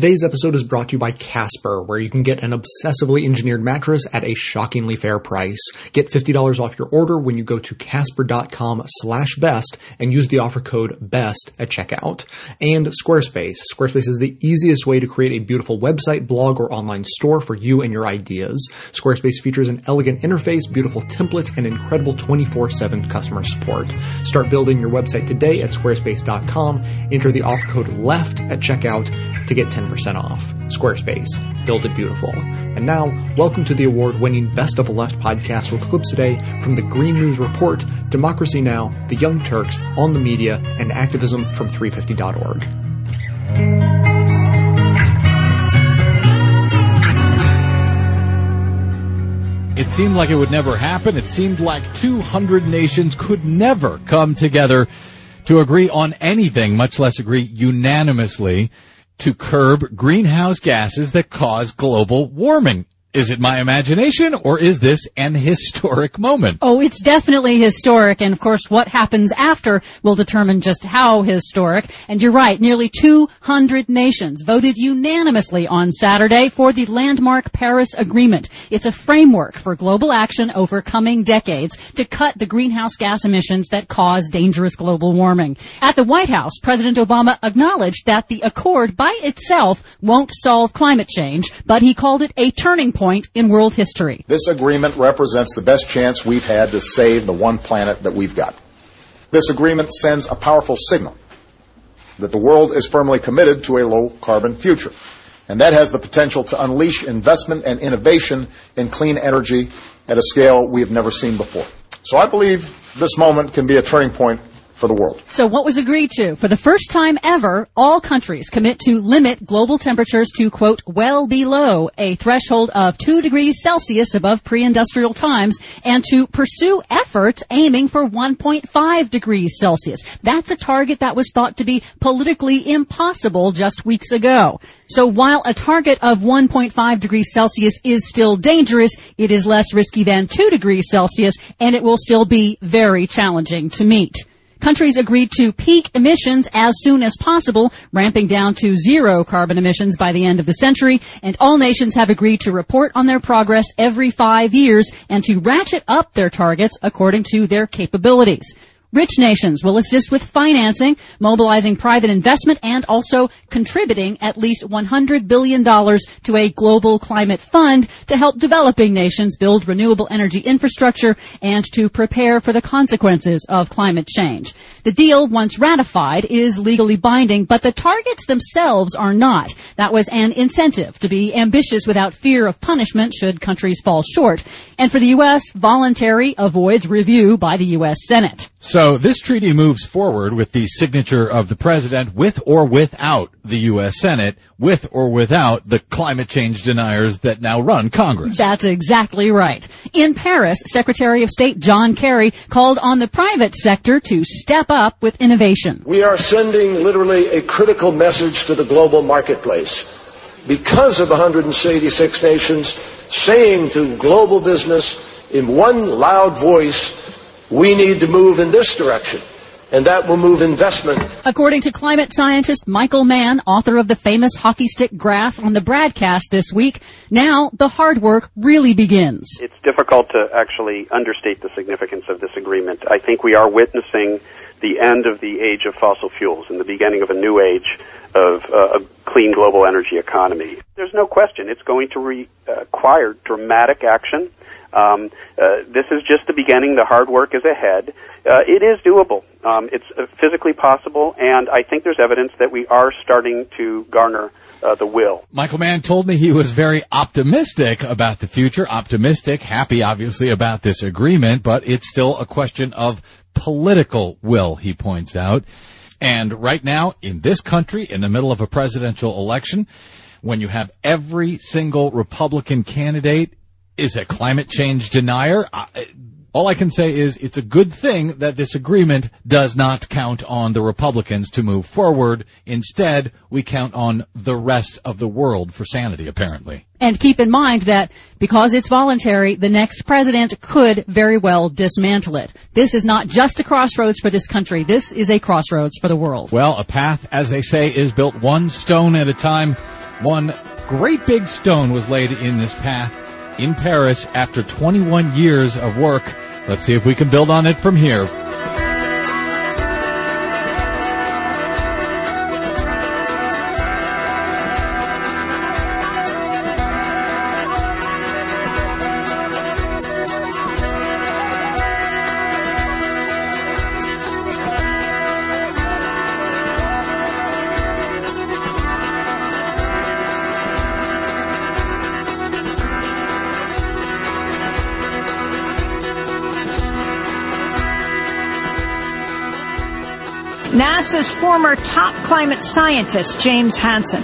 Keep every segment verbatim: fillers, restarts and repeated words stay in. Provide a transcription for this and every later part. Today's episode is brought to you by Casper, where you can get an obsessively engineered mattress at a shockingly fair price. Get fifty dollars off your order when you go to casper.com slash best and use the offer code BEST at checkout. And Squarespace. Squarespace is the easiest way to create a beautiful website, blog, or online store for you and your ideas. Squarespace features an elegant interface, beautiful templates, and incredible twenty-four seven customer support. Start building your website today at squarespace dot com. Enter the offer code LEFT at checkout to get ten percent off. Squarespace, build it beautiful. And now, welcome to the award-winning Best of the Left podcast with clips today from the Green News Report, Democracy Now!, The Young Turks, On the Media, and Activism from three fifty dot org. It seemed like it would never happen. It seemed like two hundred nations could never come together to agree on anything, much less agree unanimously to curb greenhouse gases that cause global warming. Is it my imagination, or is this an historic moment? Oh, it's definitely historic, and of course what happens after will determine just how historic. And you're right, nearly two hundred nations voted unanimously on Saturday for the landmark Paris Agreement. It's a framework for global action over coming decades to cut the greenhouse gas emissions that cause dangerous global warming. At the White House, President Obama acknowledged that the accord by itself won't solve climate change, but he called it a turning point. point in world history. This agreement represents the best chance we've had to save the one planet that we've got. This agreement sends a powerful signal that the world is firmly committed to a low-carbon future, and that has the potential to unleash investment and innovation in clean energy at a scale we have never seen before. So I believe this moment can be a turning point for the world. So what was agreed to? For the first time ever, all countries commit to limit global temperatures to, quote, well below a threshold of two degrees Celsius above pre-industrial times, and to pursue efforts aiming for one point five degrees Celsius. That's a target that was thought to be politically impossible just weeks ago. So while a target of one point five degrees Celsius is still dangerous, it is less risky than two degrees Celsius, and it will still be very challenging to meet. Countries agreed to peak emissions as soon as possible, ramping down to zero carbon emissions by the end of the century, and all nations have agreed to report on their progress every five years and to ratchet up their targets according to their capabilities. Rich nations will assist with financing, mobilizing private investment, and also contributing at least one hundred billion dollars to a global climate fund to help developing nations build renewable energy infrastructure and to prepare for the consequences of climate change. The deal, once ratified, is legally binding, but the targets themselves are not. That was an incentive to be ambitious without fear of punishment should countries fall short. And for the U S, voluntary avoids review by the U S Senate. So this treaty moves forward with the signature of the president, with or without the U S Senate, with or without the climate change deniers that now run Congress. That's exactly right. In Paris, Secretary of State John Kerry called on the private sector to step up with innovation. We are sending literally a critical message to the global marketplace. Because of one hundred eighty-six nations saying to global business in one loud voice, we need to move in this direction, and that will move investment. According to climate scientist Michael Mann, author of the famous hockey stick graph on the broadcast this week, now the hard work really begins. It's difficult to actually understate the significance of this agreement. I think we are witnessing the end of the age of fossil fuels and the beginning of a new age of uh, a clean global energy economy. There's no question it's going to re- require dramatic action. Um, uh, this is just the beginning. The hard work is ahead. Uh, it is doable. Um, it's uh, physically possible, and I think there's evidence that we are starting to garner uh, the will. Michael Mann told me he was very optimistic about the future, optimistic, happy, obviously, about this agreement, but it's still a question of political will, he points out. And right now, in this country, in the middle of a presidential election, when you have every single Republican candidate is a climate change denier, I, all I can say is it's a good thing that this agreement does not count on the Republicans to move forward. Instead, we count on the rest of the world for sanity, apparently. And keep in mind that because it's voluntary, the next president could very well dismantle it. This is not just a crossroads for this country. This is a crossroads for the world. Well, a path, as they say, is built one stone at a time. One great big stone was laid in this path in Paris after twenty-one years of work. Let's see if we can build on it from here. NASA's former top climate scientist, James Hansen.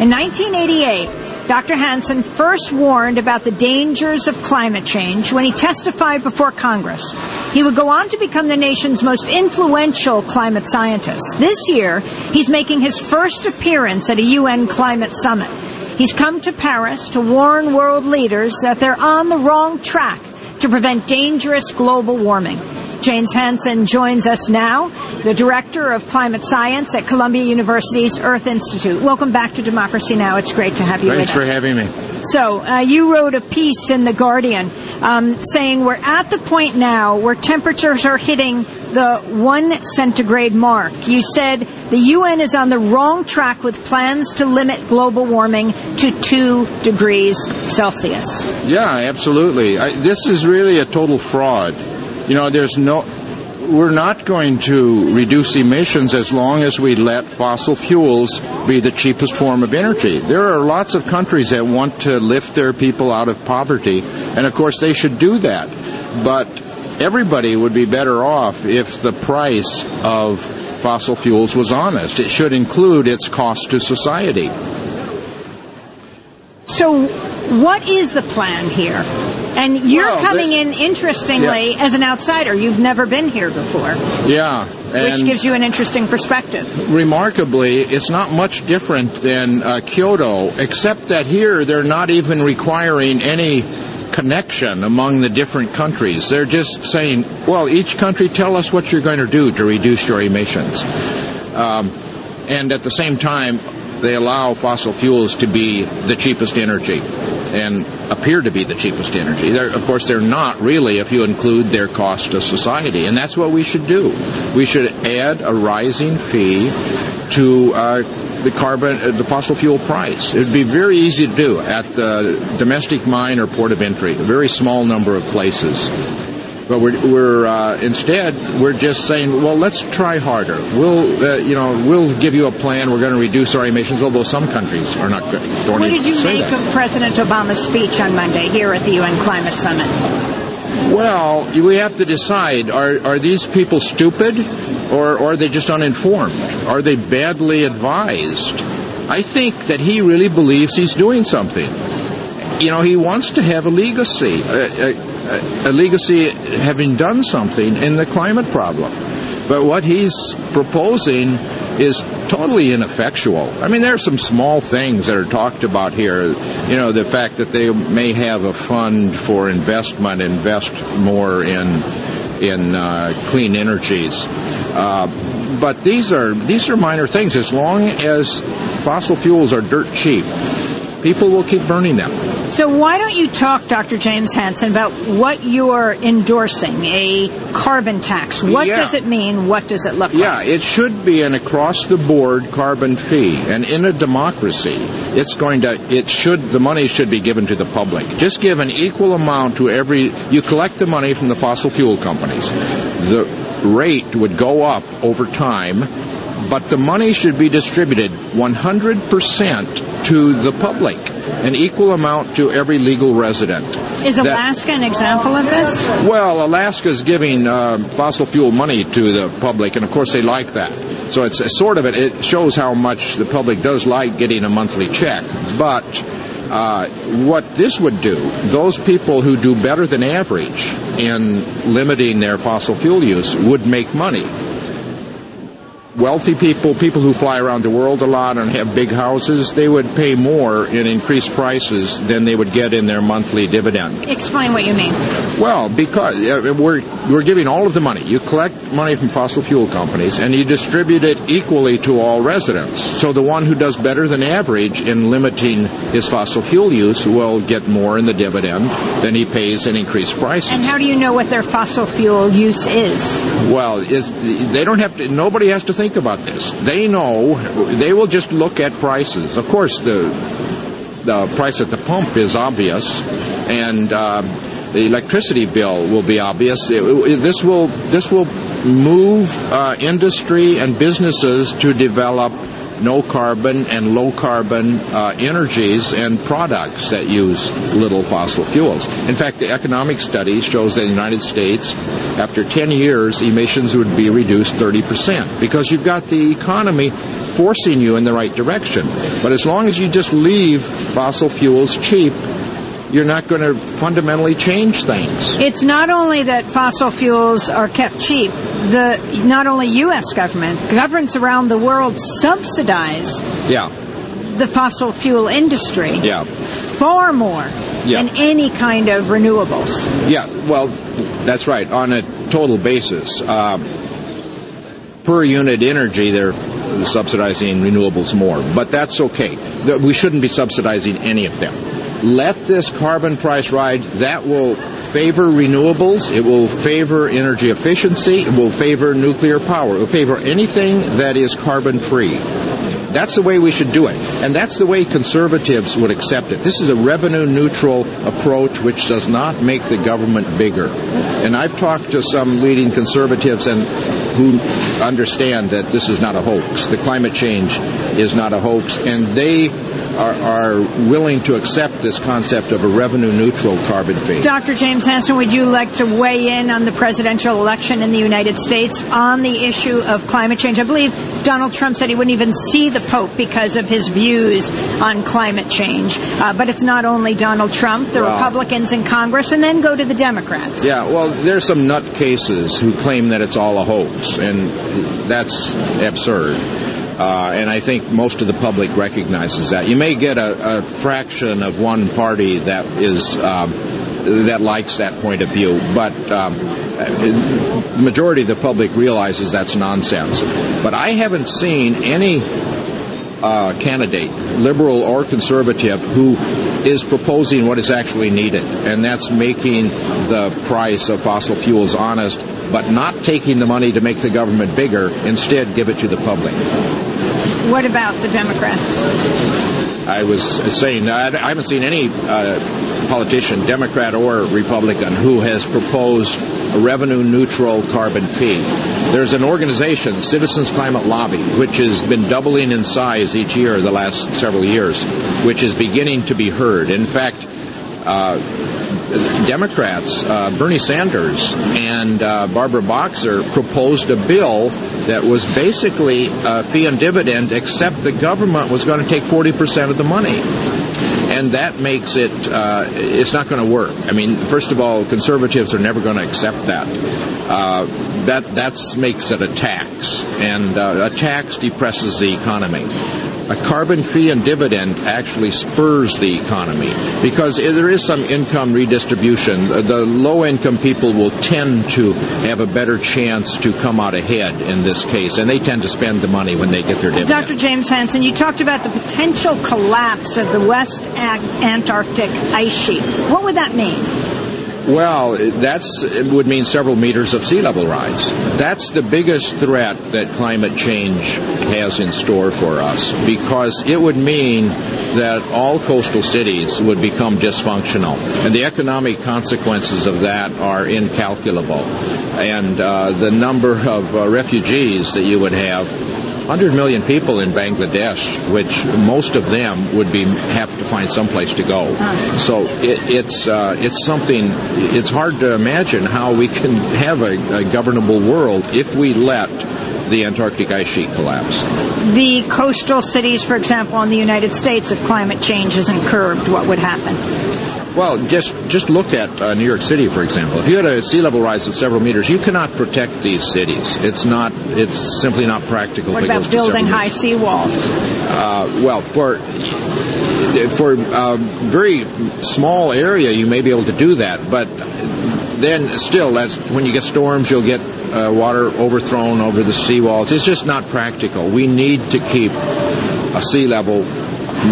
In nineteen eighty-eight, Doctor Hansen first warned about the dangers of climate change when he testified before Congress. He would go on to become the nation's most influential climate scientist. This year, he's making his first appearance at a U N climate summit. He's come to Paris to warn world leaders that they're on the wrong track to prevent dangerous global warming. James Hansen joins us now, the Director of Climate Science at Columbia University's Earth Institute. Welcome back to Democracy Now! It's great to have you with us. Thanks for having me. So, uh, you wrote a piece in The Guardian um, saying we're at the point now where temperatures are hitting the one centigrade mark. You said the U N is on the wrong track with plans to limit global warming to two degrees Celsius. Yeah, absolutely. I, this is really a total fraud. You know, there's no, we're not going to reduce emissions as long as we let fossil fuels be the cheapest form of energy. There are lots of countries that want to lift their people out of poverty, and of course they should do that. But everybody would be better off if the price of fossil fuels was honest. It should include its cost to society. So what is the plan here? And you're well, coming in, interestingly, yeah. as an outsider. You've never been here before. Yeah. Which gives you an interesting perspective. Remarkably, it's not much different than uh, Kyoto, except that here they're not even requiring any connection among the different countries. They're just saying, well, each country, tell us what you're going to do to reduce your emissions. Um, and at the same time, they allow fossil fuels to be the cheapest energy and appear to be the cheapest energy. They're, of course, they're not really if you include their cost to society, and that's what we should do. We should add a rising fee to uh, the carbon, uh, the fossil fuel price. It would be very easy to do at the domestic mine or port of entry, a very small number of places. But we're, we're uh, instead we're just saying, well, let's try harder. We'll, uh, you know, we'll give you a plan. We're going to reduce our emissions. Although some countries are not going to say that. What did you make of President Obama's speech on Monday here at the U N Climate Summit? Well, we have to decide: are are these people stupid, or, or are they just uninformed? Are they badly advised? I think that he really believes he's doing something. You know, he wants to have a legacy. Uh, uh, A legacy having done something in the climate problem. But what he's proposing is totally ineffectual. I mean, there are some small things that are talked about here. You know, the fact that they may have a fund for investment, invest more in in uh, clean energies. Uh, but these are these are minor things. As long as fossil fuels are dirt cheap, people will keep burning them. So why don't you talk, Doctor James Hansen, about what you're endorsing, a carbon tax? What yeah. does it mean? What does it look yeah, like? Yeah, it should be an across-the-board carbon fee. And in a democracy, it's going to, it should, the money should be given to the public. Just give an equal amount to every, you collect the money from the fossil fuel companies. The rate would go up over time, but the money should be distributed one hundred percent to the public, an equal amount to every legal resident. Is Alaska that, an example of this? Well, Alaska's giving uh, fossil fuel money to the public, and of course they like that. So it's a sort of, it shows how much the public does like getting a monthly check, but Uh, what this would do, those people who do better than average in limiting their fossil fuel use would make money. wealthy people, people who fly around the world a lot and have big houses, they would pay more in increased prices than they would get in their monthly dividend. Explain what you mean. Well, because uh, we're we're giving all of the money. You collect money from fossil fuel companies and you distribute it equally to all residents. So the one who does better than average in limiting his fossil fuel use will get more in the dividend than he pays in increased prices. And how do you know what their fossil fuel use is? Well, it's, they don't have to, nobody has to think about this. They know, they will just look at prices. Of course, the the price at the pump is obvious, and um, the electricity bill will be obvious. It, it, this will this will move uh, industry and businesses to develop no carbon and low carbon uh, energies and products that use little fossil fuels. In fact, the economic study shows that in the United States, after ten years, emissions would be reduced thirty percent because you've got the economy forcing you in the right direction. But as long as you just leave fossil fuels cheap, you're not going to fundamentally change things. It's not only that fossil fuels are kept cheap. The not only U S government, governments around the world subsidize yeah. the fossil fuel industry yeah. far more yeah. than any kind of renewables. Yeah, well, that's right. On a total basis, um, per unit energy, they're subsidizing renewables more. But that's okay. We shouldn't be subsidizing any of them. Let this carbon price ride. That will favor renewables. It will favor energy efficiency. It will favor nuclear power. It will favor anything that is carbon-free. That's the way we should do it. And that's the way conservatives would accept it. This is a revenue-neutral approach which does not make the government bigger. And I've talked to some leading conservatives and who understand that this is not a hoax. The climate change is not a hoax, and they are, are willing to accept this concept of a revenue-neutral carbon fee. Doctor James Hansen, would you like to weigh in on the presidential election in the United States on the issue of climate change? I believe Donald Trump said he wouldn't even see the Pope because of his views on climate change. Uh, but it's not only Donald Trump, the well, Republicans in Congress, and then go to the Democrats. Yeah, well, there's some nutcases who claim that it's all a hoax. And that's absurd. Uh, and I think most of the public recognizes that. You may get a, a fraction of one party that is um, that likes that point of view, but um, the majority of the public realizes that's nonsense. But I haven't seen any uh, candidate, liberal or conservative, who is proposing what is actually needed, and that's making the price of fossil fuels honest, but not taking the money to make the government bigger, instead give it to the public. What about the Democrats? I was saying, I haven't seen any uh, politician, Democrat or Republican, who has proposed a revenue-neutral carbon fee. There's an organization, Citizens Climate Lobby, which has been doubling in size each year the last several years, which is beginning to be heard. In fact, Uh, Democrats, uh, Bernie Sanders and uh, Barbara Boxer proposed a bill that was basically a fee and dividend, except the government was going to take forty percent of the money. And that makes it, uh, it's not going to work. I mean, first of all, conservatives are never going to accept that. Uh, that that's, makes it a tax, and uh, a tax depresses the economy. A carbon fee and dividend actually spurs the economy because there is some income redistribution. The low-income people will tend to have a better chance to come out ahead in this case, and they tend to spend the money when they get their dividend. Doctor James Hansen, you talked about the potential collapse of the West Antarctic ice sheet. What would that mean? Well, that's, it would mean several meters of sea level rise. That's the biggest threat that climate change has in store for us, because it would mean that all coastal cities would become dysfunctional. And the economic consequences of that are incalculable. And uh, the number of uh, refugees that you would have, one hundred million people in Bangladesh, which most of them would be have to find someplace to go. So it, it's uh, it's something. It's hard to imagine how we can have a, a governable world if we let the Antarctic ice sheet collapse. The coastal cities, for example, in the United States, if climate change isn't curbed, what would happen? Well, just just look at uh, New York City, for example. If you had a sea level rise of several meters, you cannot protect these cities. It's not. It's simply not practical. What about building high sea walls? Uh, well, for for a very small area, you may be able to do that, but then still, that's, when you get storms, you'll get uh, water overthrown over the seawalls. It's just not practical. We need to keep a sea level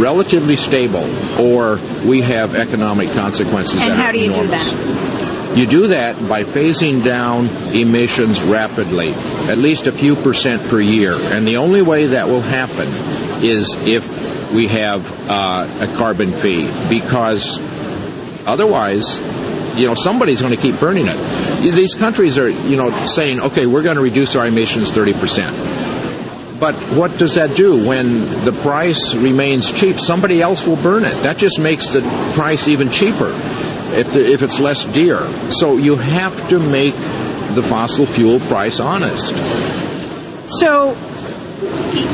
relatively stable, or we have economic consequences. And how do you do that? You do that by phasing down emissions rapidly, at least a few percent per year. And the only way that will happen is if we have uh, a carbon fee, because otherwise, you know, somebody's going to keep burning it. These countries are, you know, saying, okay, we're going to reduce our emissions thirty percent. But what does that do? When the price remains cheap, somebody else will burn it. That just makes the price even cheaper if the, if it's less dear. So you have to make the fossil fuel price honest. So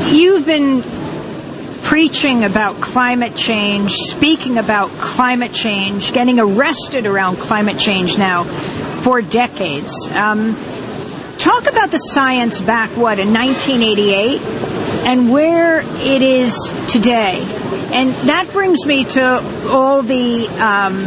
you've been preaching about climate change, speaking about climate change, getting arrested around climate change now for decades. Um, talk about the science back, what, in nineteen eighty-eight and where it is today. And that brings me to all the um,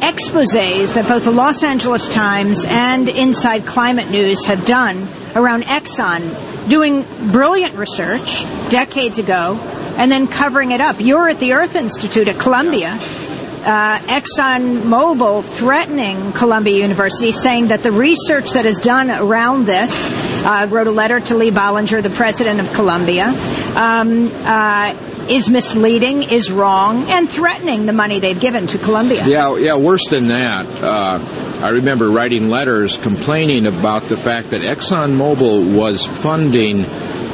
exposés that both the Los Angeles Times and Inside Climate News have done around Exxon, doing brilliant research decades ago and then covering it up. You're at the Earth Institute at Columbia. Uh, ExxonMobil threatening Columbia University, saying that the research that is done around this, uh, wrote a letter to Lee Bollinger, the president of Columbia, um, uh, is misleading, is wrong, and threatening the money they've given to Columbia. Yeah, yeah, worse than that. Uh, I remember writing letters complaining about the fact that ExxonMobil was funding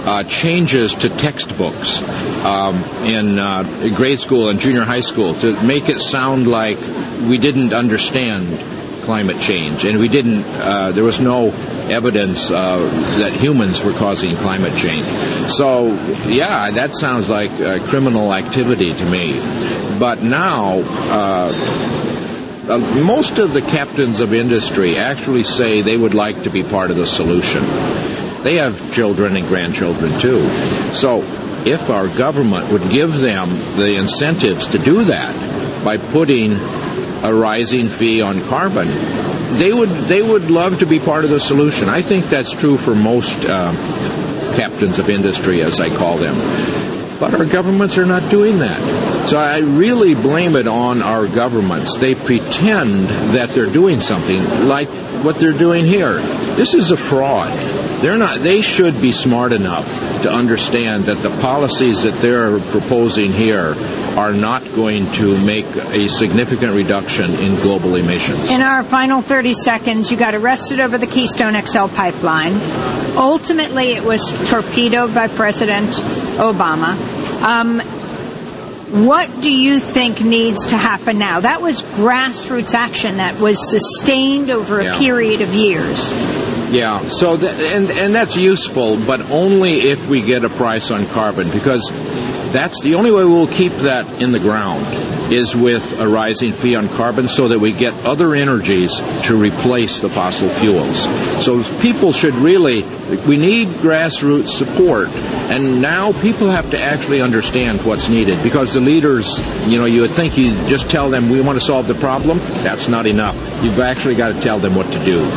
uh, changes to textbooks um, in uh, grade school and junior high school to make it sound like we didn't understand climate change, and we didn't, uh, there was no evidence uh, that humans were causing climate change. So, yeah, that sounds like uh, criminal activity to me. But now, uh, uh, most of the captains of industry actually say they would like to be part of the solution. They have children and grandchildren, too. So, if our government would give them the incentives to do that by putting a rising fee on carbon, they would they would love to be part of the solution. I think that's true for most uh, captains of industry, as I call them. But our governments are not doing that. So I really blame it on our governments. They pretend that they're doing something like what they're doing here. This is a fraud. They're not. They should be smart enough to understand that the policies that they're proposing here are not going to make a significant reduction in global emissions. In our final thirty seconds, you got arrested over the Keystone X L pipeline. Ultimately, it was torpedoed by President Obama. Um, What do you think needs to happen now? That was grassroots action that was sustained over a yeah. period of years. Yeah, so th- and, and that's useful, but only if we get a price on carbon, because that's the only way we'll keep that in the ground, is with a rising fee on carbon so that we get other energies to replace the fossil fuels. So people should really, we need grassroots support, and now people have to actually understand what's needed, because the leaders, you know, you would think you just tell them we want to solve the problem. That's not enough. You've actually got to tell them what to do.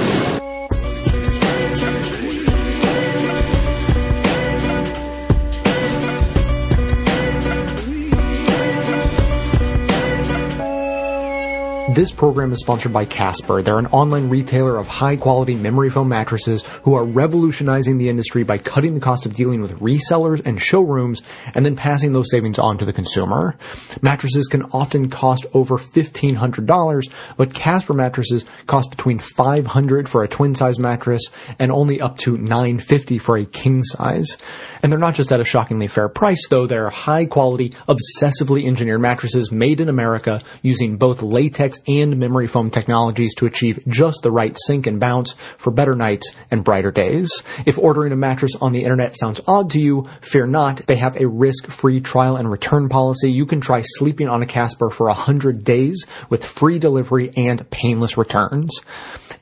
This program is sponsored by Casper. They're an online retailer of high-quality memory foam mattresses who are revolutionizing the industry by cutting the cost of dealing with resellers and showrooms and then passing those savings on to the consumer. Mattresses can often cost over fifteen hundred dollars, but Casper mattresses cost between five hundred dollars for a twin-size mattress and only up to nine hundred fifty dollars for a king-size. And they're not just at a shockingly fair price, though. They're high-quality, obsessively engineered mattresses made in America using both latex and memory foam technologies to achieve just the right sink and bounce for better nights and brighter days. If ordering a mattress on the internet sounds odd to you, fear not. They have a risk-free trial and return policy. You can try sleeping on a Casper for one hundred days with free delivery and painless returns.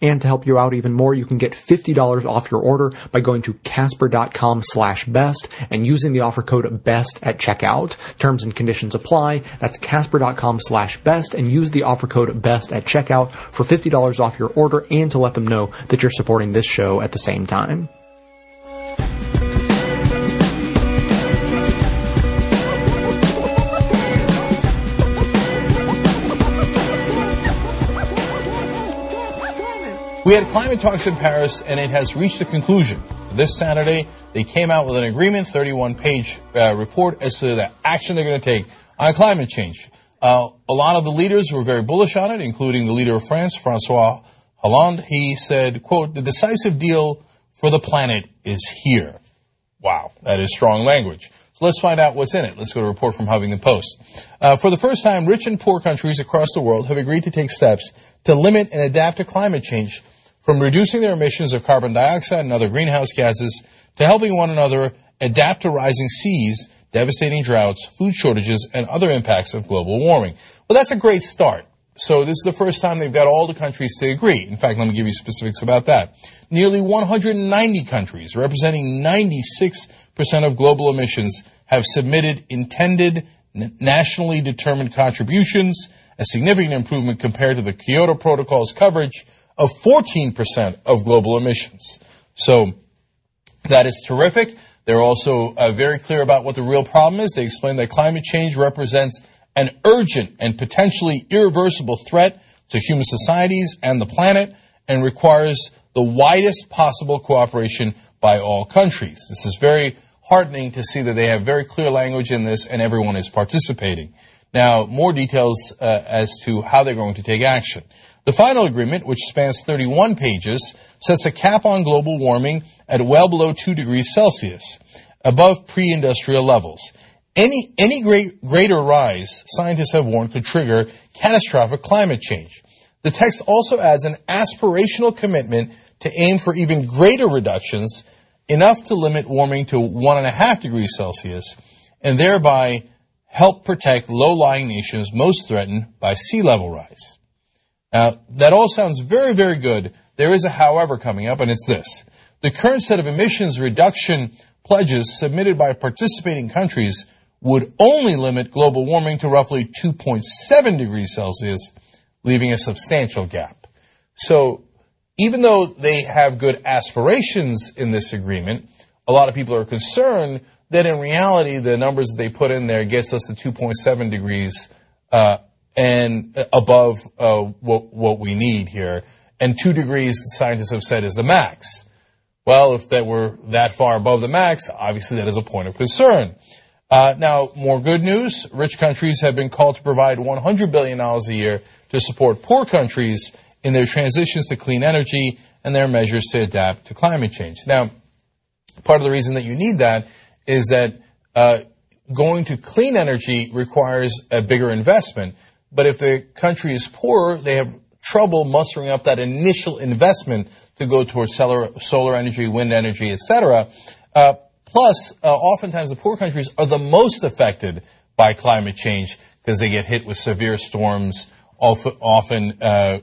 And to help you out even more, you can get fifty dollars off your order by going to casper.com slash best and using the offer code BEST at checkout. Terms and conditions apply. That's casper.com slash best and use the offer code BEST at checkout for fifty dollars off your order and to let them know that you're supporting this show at the same time. We had climate talks in Paris, and it has reached a conclusion. This Saturday, they came out with an agreement, thirty-one page uh, report as to the action they're going to take on climate change. Uh, a lot of the leaders were very bullish on it, including the leader of France, François Hollande. He said, quote, "The decisive deal for the planet is here." Wow, that is strong language. So let's find out what's in it. Let's go to a report from Huffington Post. Uh, for the first time, rich and poor countries across the world have agreed to take steps to limit and adapt to climate change, from reducing their emissions of carbon dioxide and other greenhouse gases to helping one another adapt to rising seas, devastating droughts, food shortages, and other impacts of global warming. Well, that's a great start. So this is the first time they've got all the countries to agree. In fact, let me give you specifics about that. Nearly one hundred ninety countries, representing ninety-six percent of global emissions, have submitted intended nationally determined contributions, a significant improvement compared to the Kyoto Protocol's coverage of fourteen percent of global emissions. So that is terrific. They're also uh, very clear about what the real problem is. They explain that climate change represents an urgent and potentially irreversible threat to human societies and the planet, and requires the widest possible cooperation by all countries. This is very heartening to see that they have very clear language in this and everyone is participating. Now, more details uh, as to how they're going to take action. The final agreement, which spans thirty-one pages, sets a cap on global warming at well below two degrees Celsius, above pre-industrial levels. Any any great, greater rise, scientists have warned, could trigger catastrophic climate change. The text also adds an aspirational commitment to aim for even greater reductions, enough to limit warming to one and a half degrees Celsius, and thereby help protect low-lying nations most threatened by sea level rise. Now, that all sounds very, very good. There is a however coming up, and it's this. The current set of emissions reduction pledges submitted by participating countries would only limit global warming to roughly two point seven degrees Celsius, leaving a substantial gap. So even though they have good aspirations in this agreement, a lot of people are concerned that in reality the numbers that they put in there gets us to two point seven degrees uh and above uh, what, what we need here. And two degrees, scientists have said, is the max. Well, if that were that far above the max, obviously that is a point of concern. Uh, now, more good news. Rich countries have been called to provide one hundred billion dollars a year to support poor countries in their transitions to clean energy and their measures to adapt to climate change. Now, part of the reason that you need that is that uh, going to clean energy requires a bigger investment. But if the country is poor, they have trouble mustering up that initial investment to go towards solar, solar energy, wind energy, et cetera. Uh, plus, uh, oftentimes the poor countries are the most affected by climate change because they get hit with severe storms, often, often uh,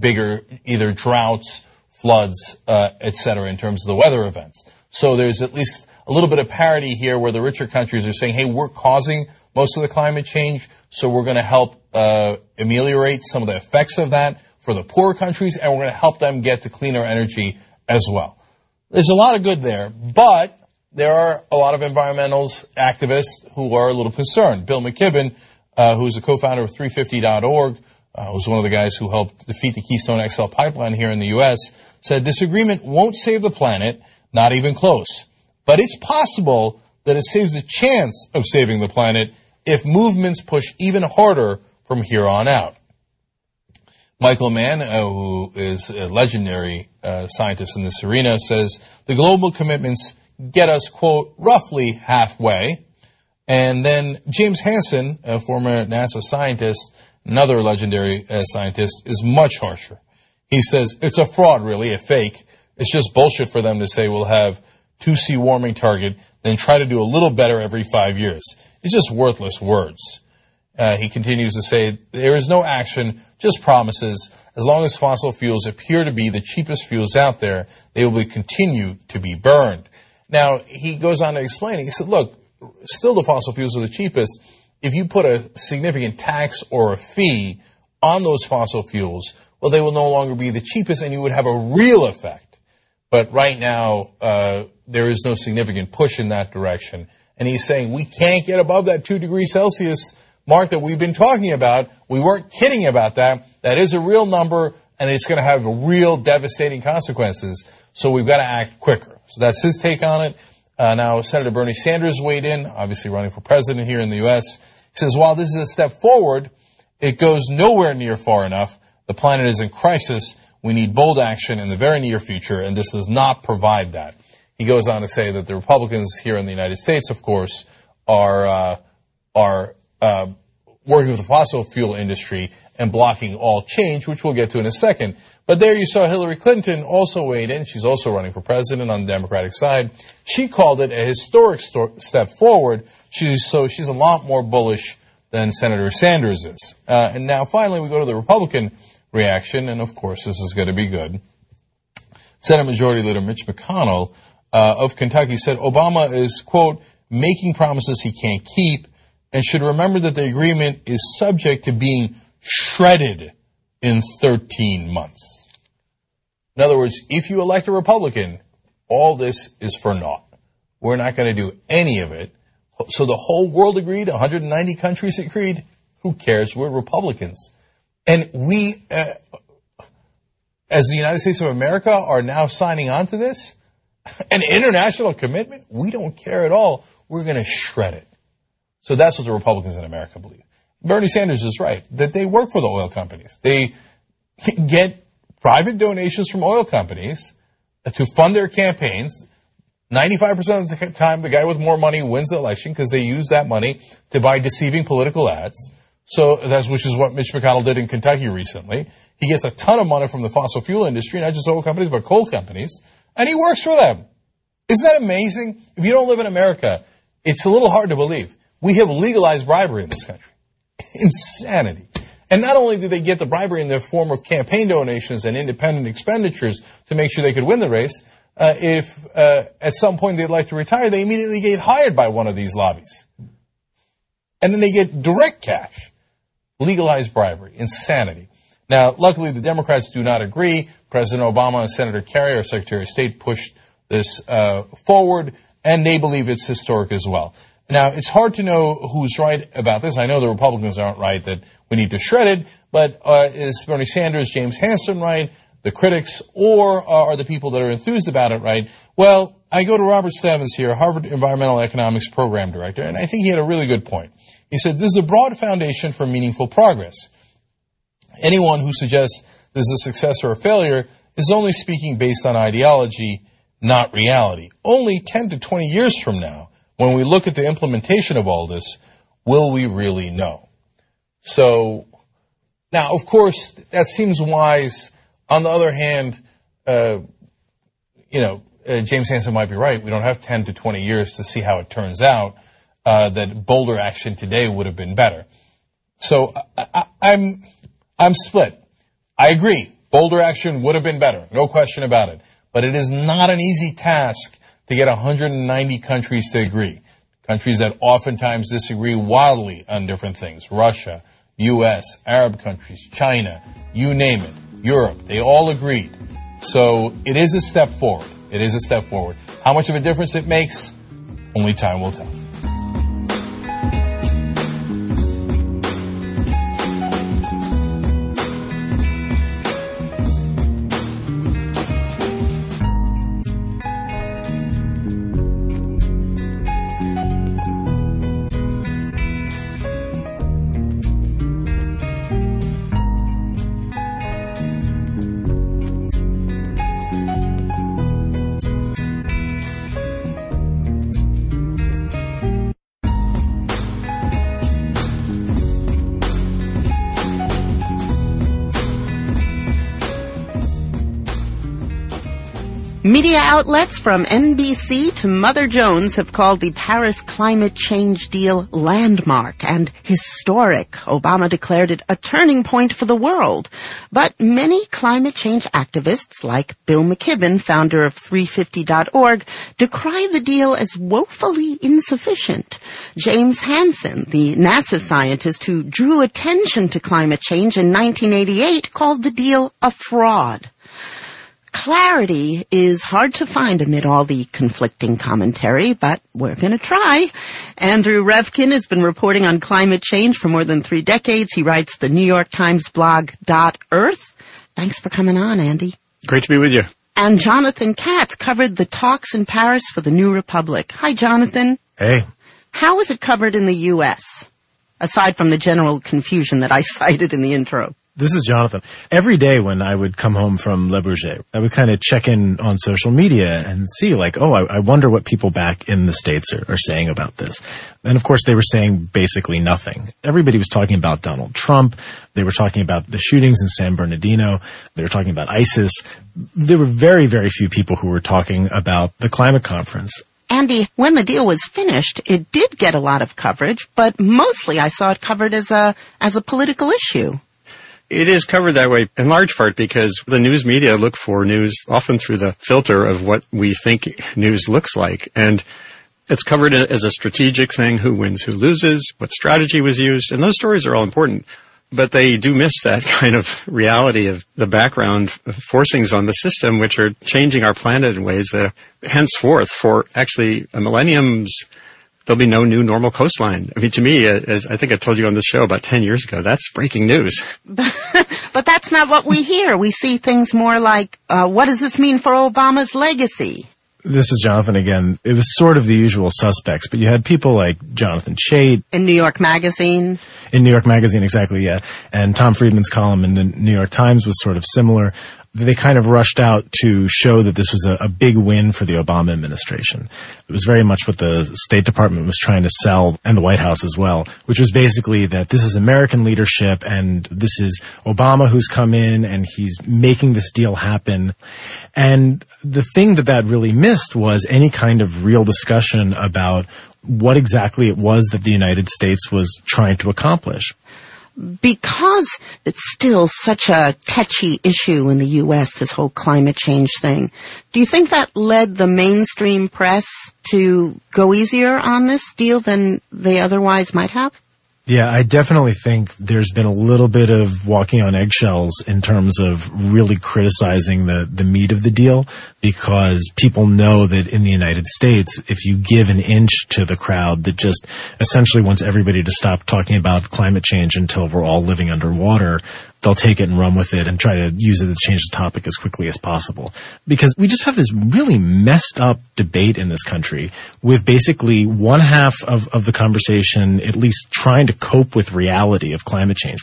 bigger either droughts, floods, uh, et cetera, in terms of the weather events. So there's at least a little bit of parity here where the richer countries are saying, hey, we're causing most of the climate change, so we're going to help uh ameliorate some of the effects of that for the poorer countries, and we're going to help them get to cleaner energy as well. There's a lot of good there, but there are a lot of environmental activists who are a little concerned. Bill McKibben, uh, who's a co-founder of three fifty dot org, uh, was one of the guys who helped defeat the Keystone X L pipeline here in the U S, said this agreement won't save the planet, not even close, but it's possible that it saves the chance of saving the planet if movements push even harder from here on out. Michael Mann, uh, who is a legendary uh, scientist in this arena, says the global commitments get us, quote, roughly halfway. And then James Hansen, a former NASA scientist, another legendary uh, scientist, is much harsher. He says it's a fraud, really, a fake. It's just bullshit for them to say we'll have two C warming target, then try to do a little better every five years. It's just worthless words. Uh, he continues to say there is no action, just promises. As long as fossil fuels appear to be the cheapest fuels out there, they will continue to be burned. Now, he goes on to explain. He said, look, still the fossil fuels are the cheapest. If you put a significant tax or a fee on those fossil fuels, well, they will no longer be the cheapest and you would have a real effect. But right now, uh, there is no significant push in that direction. And he's saying we can't get above that two degrees Celsius mark that we've been talking about. We weren't kidding about that. That is a real number and it's going to have real devastating consequences. So we've got to act quicker. So that's his take on it. Uh, now, Senator Bernie Sanders weighed in, obviously running for president here in the U S. He says, while this is a step forward, it goes nowhere near far enough. The planet is in crisis. We need bold action in the very near future, and this does not provide that. He goes on to say that the Republicans here in the United States, of course, are uh, are uh, working with the fossil fuel industry and blocking all change, which we'll get to in a second. But there you saw Hillary Clinton also weighed in. She's also running for president on the Democratic side. She called it a historic st- step forward. She's, so she's a lot more bullish than Senator Sanders is. Uh, and now finally we go to the Republican reaction, and of course this is going to be good. Senate Majority Leader Mitch McConnell uh, of Kentucky said Obama is, quote, making promises he can't keep and should remember that the agreement is subject to being shredded in thirteen months. In other words, if you elect a Republican, all this is for naught. We're not going to do any of it. So the whole world agreed, one hundred ninety countries agreed. Who cares? We're Republicans. And we, uh, as the United States of America, are now signing on to this, an international commitment. We don't care at all. We're going to shred it. So that's what the Republicans in America believe. Bernie Sanders is right, that they work for the oil companies. They get private donations from oil companies to fund their campaigns. ninety-five percent of the time, the guy with more money wins the election because they use that money to buy deceiving political ads. So that's, which is what Mitch McConnell did in Kentucky recently. He gets a ton of money from the fossil fuel industry, not just oil companies, but coal companies, and he works for them. Isn't that amazing? If you don't live in America, it's a little hard to believe. We have legalized bribery in this country. Insanity. And not only did they get the bribery in the form of campaign donations and independent expenditures to make sure they could win the race, uh, if uh, at some point they'd like to retire, they immediately get hired by one of these lobbies. And then they get direct cash. Legalized bribery. Insanity. Now, luckily, the Democrats do not agree. President Obama and Senator Kerry, our Secretary of State, pushed this uh, forward, and they believe it's historic as well. Now, it's hard to know who's right about this. I know the Republicans aren't right that we need to shred it, but uh, is Bernie Sanders, James Hansen right, the critics, or uh, are the people that are enthused about it right? Well, I go to Robert Stevens here, Harvard Environmental Economics Program Director, and I think he had a really good point. He said, this is a broad foundation for meaningful progress. Anyone who suggests this is a success or a failure is only speaking based on ideology, not reality. Only ten to twenty years from now, when we look at the implementation of all this, will we really know? So, now, of course, that seems wise. On the other hand, uh, you know, uh, James Hansen might be right. We don't have ten to twenty years to see how it turns out. Uh, that bolder action today would have been better. So, I, I, I'm I'm split. I agree. Bolder action would have been better. No question about it. But it is not an easy task to get one hundred ninety countries to agree. Countries that oftentimes disagree wildly on different things. Russia, U S, Arab countries, China, you name it, Europe, they all agreed. So it is a step forward. It is a step forward. How much of a difference it makes, only time will tell. Media outlets from N B C to Mother Jones have called the Paris climate change deal landmark and historic. Obama declared it a turning point for the world. But many climate change activists, like Bill McKibben, founder of three fifty dot org, decry the deal as woefully insufficient. James Hansen, the NASA scientist who drew attention to climate change in nineteen eighty-eight, called the deal a fraud. Clarity is hard to find amid all the conflicting commentary, but we're going to try. Andrew Revkin has been reporting on climate change for more than three decades. He writes the New York Times blog .earth. Thanks for coming on, Andy. Great to be with you. And Jonathan Katz covered the talks in Paris for the New Republic. Hi, Jonathan. Hey. How is it covered in the U S, aside from the general confusion that I cited in the intro? This is Jonathan. Every day when I would come home from Le Bourget, I would kind of check in on social media and see like, oh, I, I wonder what people back in the States are, are saying about this. And, of course, they were saying basically nothing. Everybody was talking about Donald Trump. They were talking about the shootings in San Bernardino. They were talking about ISIS. There were very, very few people who were talking about the climate conference. Andy, when the deal was finished, it did get a lot of coverage, but mostly I saw it covered as a as a political issue. It is covered that way in large part because the news media look for news often through the filter of what we think news looks like. And it's covered as a strategic thing, who wins, who loses, what strategy was used. And those stories are all important, but they do miss that kind of reality of the background forcings on the system, which are changing our planet in ways that henceforth for actually a millennium's there'll be no new normal coastline. I mean, to me, as I think I told you on this show about ten years ago, that's breaking news. But that's not what we hear. We see things more like, uh, what does this mean for Obama's legacy? This is Jonathan again. It was sort of the usual suspects, but you had people like Jonathan Chait. In New York Magazine. In New York Magazine, exactly, yeah. And Tom Friedman's column in the New York Times was sort of similar. They kind of rushed out to show that this was a, a big win for the Obama administration. It was very much what the State Department was trying to sell, and the White House as well, which was basically that this is American leadership and this is Obama who's come in and he's making this deal happen. And the thing that that really missed was any kind of real discussion about what exactly it was that the United States was trying to accomplish. Because it's still such a touchy issue in the U S, this whole climate change thing, do you think that led the mainstream press to go easier on this deal than they otherwise might have? Yeah, I definitely think there's been a little bit of walking on eggshells in terms of really criticizing the, the meat of the deal, because people know that in the United States, if you give an inch to the crowd that just essentially wants everybody to stop talking about climate change until we're all living underwater, they'll take it and run with it and try to use it to change the topic as quickly as possible. Because we just have this really messed up debate in this country with basically one half of, of the conversation at least trying to cope with reality of climate change,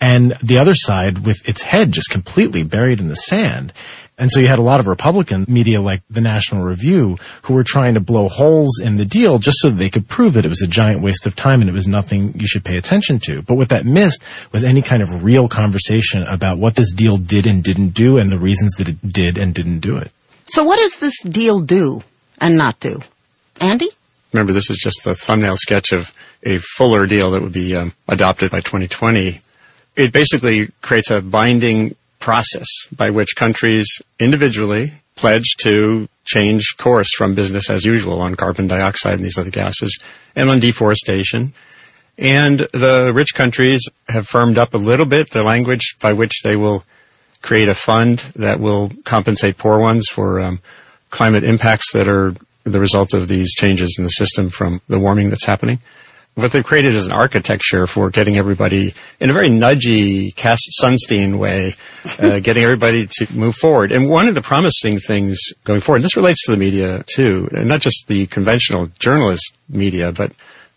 and the other side with its head just completely buried in the sand. And so you had a lot of Republican media like the National Review who were trying to blow holes in the deal just so that they could prove that it was a giant waste of time and it was nothing you should pay attention to. But what that missed was any kind of real conversation about what this deal did and didn't do and the reasons that it did and didn't do it. So what does this deal do and not do? Andy? Remember, this is just the thumbnail sketch of a fuller deal that would be um, adopted by twenty twenty. It basically creates a binding process by which countries individually pledge to change course from business as usual on carbon dioxide and these other gases and on deforestation. And the rich countries have firmed up a little bit the language by which they will create a fund that will compensate poor ones for um, climate impacts that are the result of these changes in the system from the warming that's happening. What they've created is an architecture for getting everybody, in a very nudgy, Cass Sunstein way, uh, getting everybody to move forward. And one of the promising things going forward, and this relates to the media too, and not just the conventional journalist media, but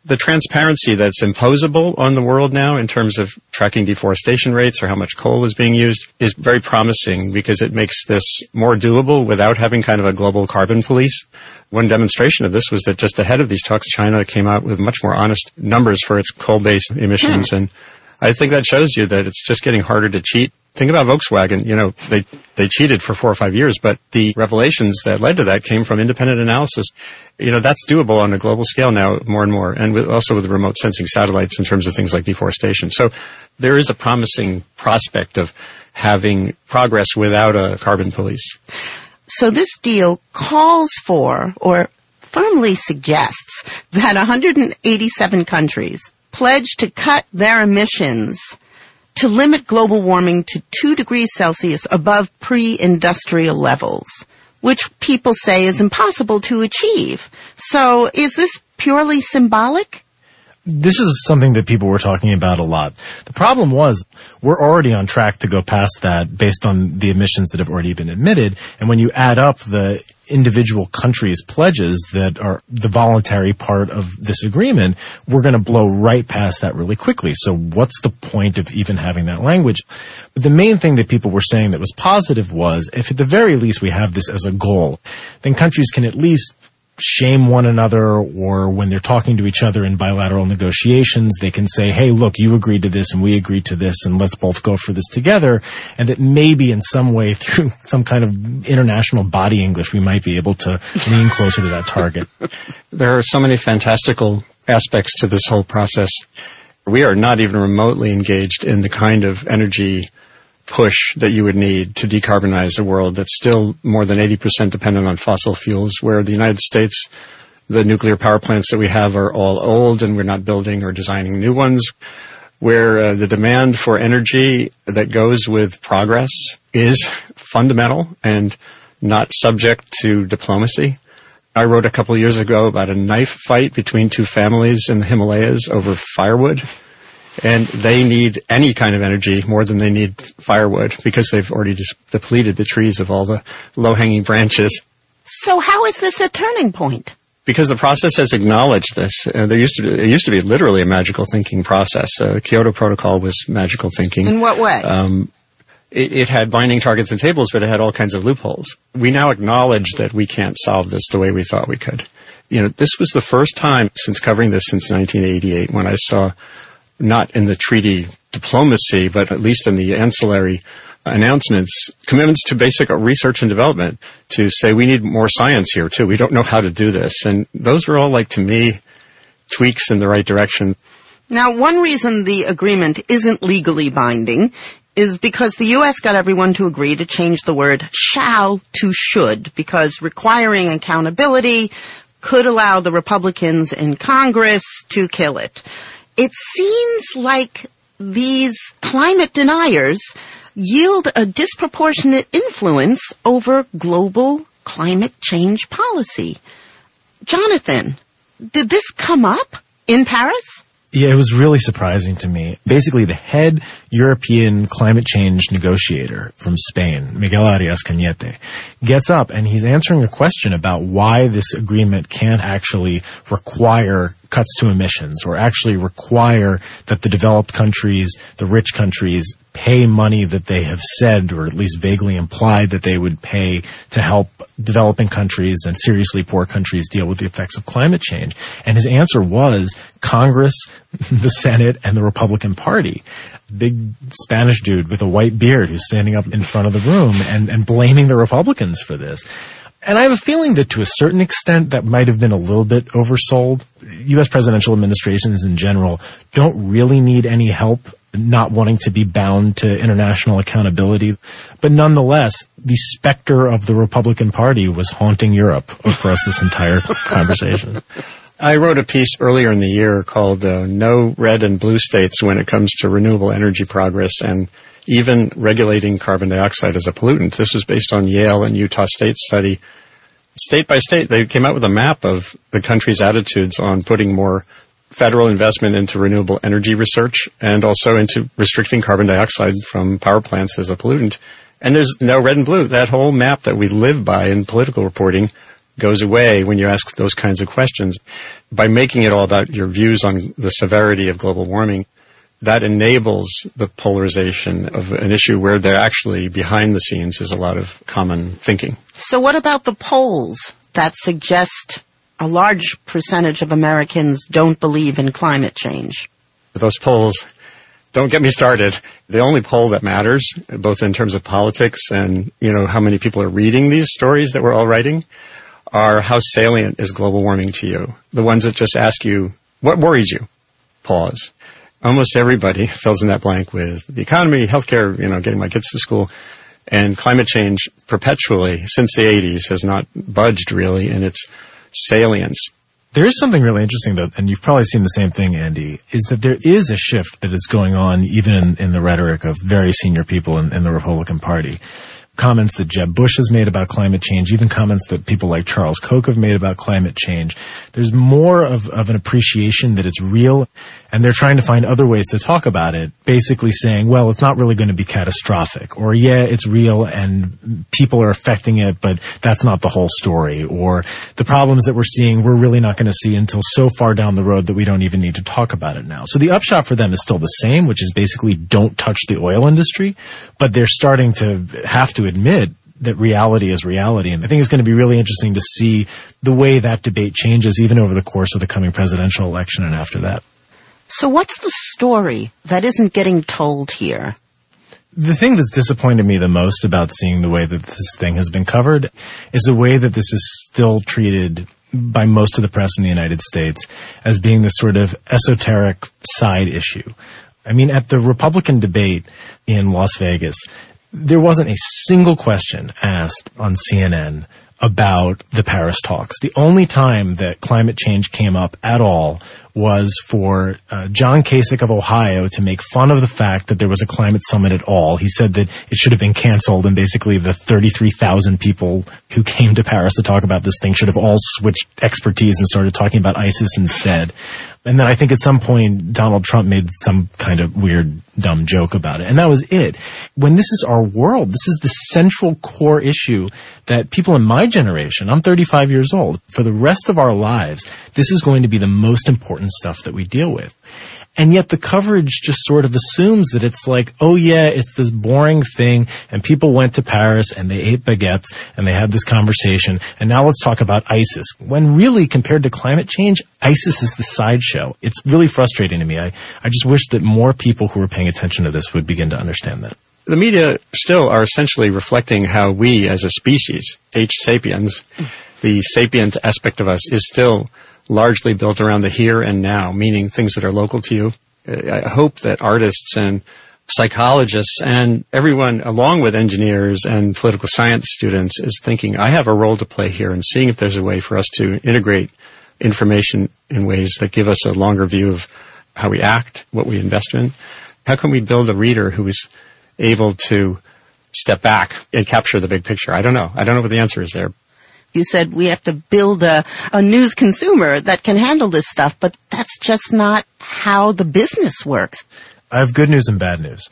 the transparency that's imposable on the world now in terms of tracking deforestation rates or how much coal is being used is very promising because it makes this more doable without having kind of a global carbon police. One demonstration of this was that just ahead of these talks, China came out with much more honest numbers for its coal-based emissions. Hmm. And I think that shows you that it's just getting harder to cheat Think about Volkswagen. You know, they they cheated for four or five years, but the revelations that led to that came from independent analysis. You know, that's doable on a global scale now more and more, and with, also with remote sensing satellites in terms of things like deforestation. So there is a promising prospect of having progress without a carbon police. So this deal calls for or firmly suggests that one hundred eighty-seven countries pledge to cut their emissions to limit global warming to two degrees Celsius above pre-industrial levels, which people say is impossible to achieve. So is this purely symbolic? This is something that people were talking about a lot. The problem was we're already on track to go past that based on the emissions that have already been emitted. And when you add up the individual countries' pledges that are the voluntary part of this agreement, we're going to blow right past that really quickly. So what's the point of even having that language? But the main thing that people were saying that was positive was if at the very least we have this as a goal, then countries can at least shame one another, or when they're talking to each other in bilateral negotiations, they can say, hey, look, you agreed to this and we agreed to this and let's both go for this together. And that maybe in some way through some kind of international body English, we might be able to lean closer to that target. There are so many fantastical aspects to this whole process. We are not even remotely engaged in the kind of energy push that you would need to decarbonize a world that's still more than eighty percent dependent on fossil fuels, where the United States, the nuclear power plants that we have are all old and we're not building or designing new ones, where uh, the demand for energy that goes with progress is fundamental and not subject to diplomacy. I wrote a couple years ago about a knife fight between two families in the Himalayas over firewood. And they need any kind of energy more than they need firewood because they've already just depleted the trees of all the low-hanging branches. So how is this a turning point? Because the process has acknowledged this. Uh, there used to, it used to be literally a magical thinking process. Uh, the Kyoto Protocol was magical thinking. In what way? Um, it, it had binding targets and tables, but it had all kinds of loopholes. We now acknowledge that we can't solve this the way we thought we could. You know, this was the first time since covering this since nineteen eighty-eight when I saw, not in the treaty diplomacy, but at least in the ancillary announcements, commitments to basic research and development to say we need more science here, too. We don't know how to do this. And those were all, like, to me, tweaks in the right direction. Now, one reason the agreement isn't legally binding is because the U S got everyone to agree to change the word shall to should, because requiring accountability could allow the Republicans in Congress to kill it. It seems like these climate deniers yield a disproportionate influence over global climate change policy. Jonathan, did this come up in Paris? Yeah, it was really surprising to me. Basically, the head European climate change negotiator from Spain, Miguel Arias-Cañete, gets up and he's answering a question about why this agreement can't actually require cuts to emissions or actually require that the developed countries, the rich countries, pay money that they have said or at least vaguely implied that they would pay to help developing countries and seriously poor countries deal with the effects of climate change. And his answer was Congress, the Senate, and the Republican Party. Big Spanish dude with a white beard who's standing up in front of the room and, and blaming the Republicans for this. And I have a feeling that to a certain extent that might have been a little bit oversold. U S presidential administrations in general don't really need any help not wanting to be bound to international accountability. But nonetheless, the specter of the Republican Party was haunting Europe across this entire conversation. I wrote a piece earlier in the year called uh, No Red and Blue States When It Comes to Renewable Energy Progress and Even Regulating Carbon Dioxide as a Pollutant. This was based on Yale and Utah State study. State by state, they came out with a map of the country's attitudes on putting more federal investment into renewable energy research and also into restricting carbon dioxide from power plants as a pollutant. And there's no red and blue. That whole map that we live by in political reporting goes away when you ask those kinds of questions. By making it all about your views on the severity of global warming, that enables the polarization of an issue where there actually behind the scenes is a lot of common thinking. So what about the polls that suggest a large percentage of Americans don't believe in climate change? Those polls Don't get me started. The only poll that matters, both in terms of politics and, you know, how many people are reading these stories that we're all writing, are how salient is global warming to you? The ones that just ask you, what worries you? Pause. Almost everybody fills in that blank with the economy, healthcare, you know, getting my kids to school, and climate change perpetually since the eighties has not budged really in its salience. There is something really interesting, though, and you've probably seen the same thing, Andy, is that there is a shift that is going on even in, in the rhetoric of very senior people in, in the Republican Party. Comments that Jeb Bush has made about climate change, even comments that people like Charles Koch have made about climate change. There's more of, of an appreciation that it's real, and they're trying to find other ways to talk about it, basically saying, well, it's not really going to be catastrophic, or yeah, it's real and people are affecting it, but that's not the whole story, or the problems that we're seeing we're really not going to see until so far down the road that we don't even need to talk about it now. So the upshot for them is still the same, which is basically don't touch the oil industry, but they're starting to have to to admit that reality is reality. And I think it's going to be really interesting to see the way that debate changes even over the course of the coming presidential election and after that. So what's the story that isn't getting told here? The thing that's disappointed me the most about seeing the way that this thing has been covered is the way that this is still treated by most of the press in the United States as being this sort of esoteric side issue. I mean, at the Republican debate in Las Vegas, there wasn't a single question asked on C N N about the Paris talks. The only time that climate change came up at all was for uh, John Kasich of Ohio to make fun of the fact that there was a climate summit at all. He said that it should have been canceled, and basically the thirty-three thousand people who came to Paris to talk about this thing should have all switched expertise and started talking about ISIS instead. And then I think at some point Donald Trump made some kind of weird, dumb joke about it. And that was it. When this is our world, this is the central core issue that people in my generation, I'm thirty-five years old, for the rest of our lives, this is going to be the most important stuff that we deal with. And yet the coverage just sort of assumes that it's like, oh yeah, it's this boring thing, and people went to Paris and they ate baguettes and they had this conversation, and now let's talk about ISIS. When really, compared to climate change, ISIS is the sideshow. It's really frustrating to me. I, I just wish that more people who were paying attention to this would begin to understand that. The media still are essentially reflecting how we as a species, H. sapiens, the sapient aspect of us is still largely built around the here and now, meaning things that are local to you. I hope that artists and psychologists and everyone, along with engineers and political science students, is thinking, I have a role to play here, and seeing if there's a way for us to integrate information in ways that give us a longer view of how we act, what we invest in. How can we build a reader who is able to step back and capture the big picture? I don't know. I don't know what the answer is there. You said we have to build a, a news consumer that can handle this stuff, but that's just not how the business works. I have good news and bad news,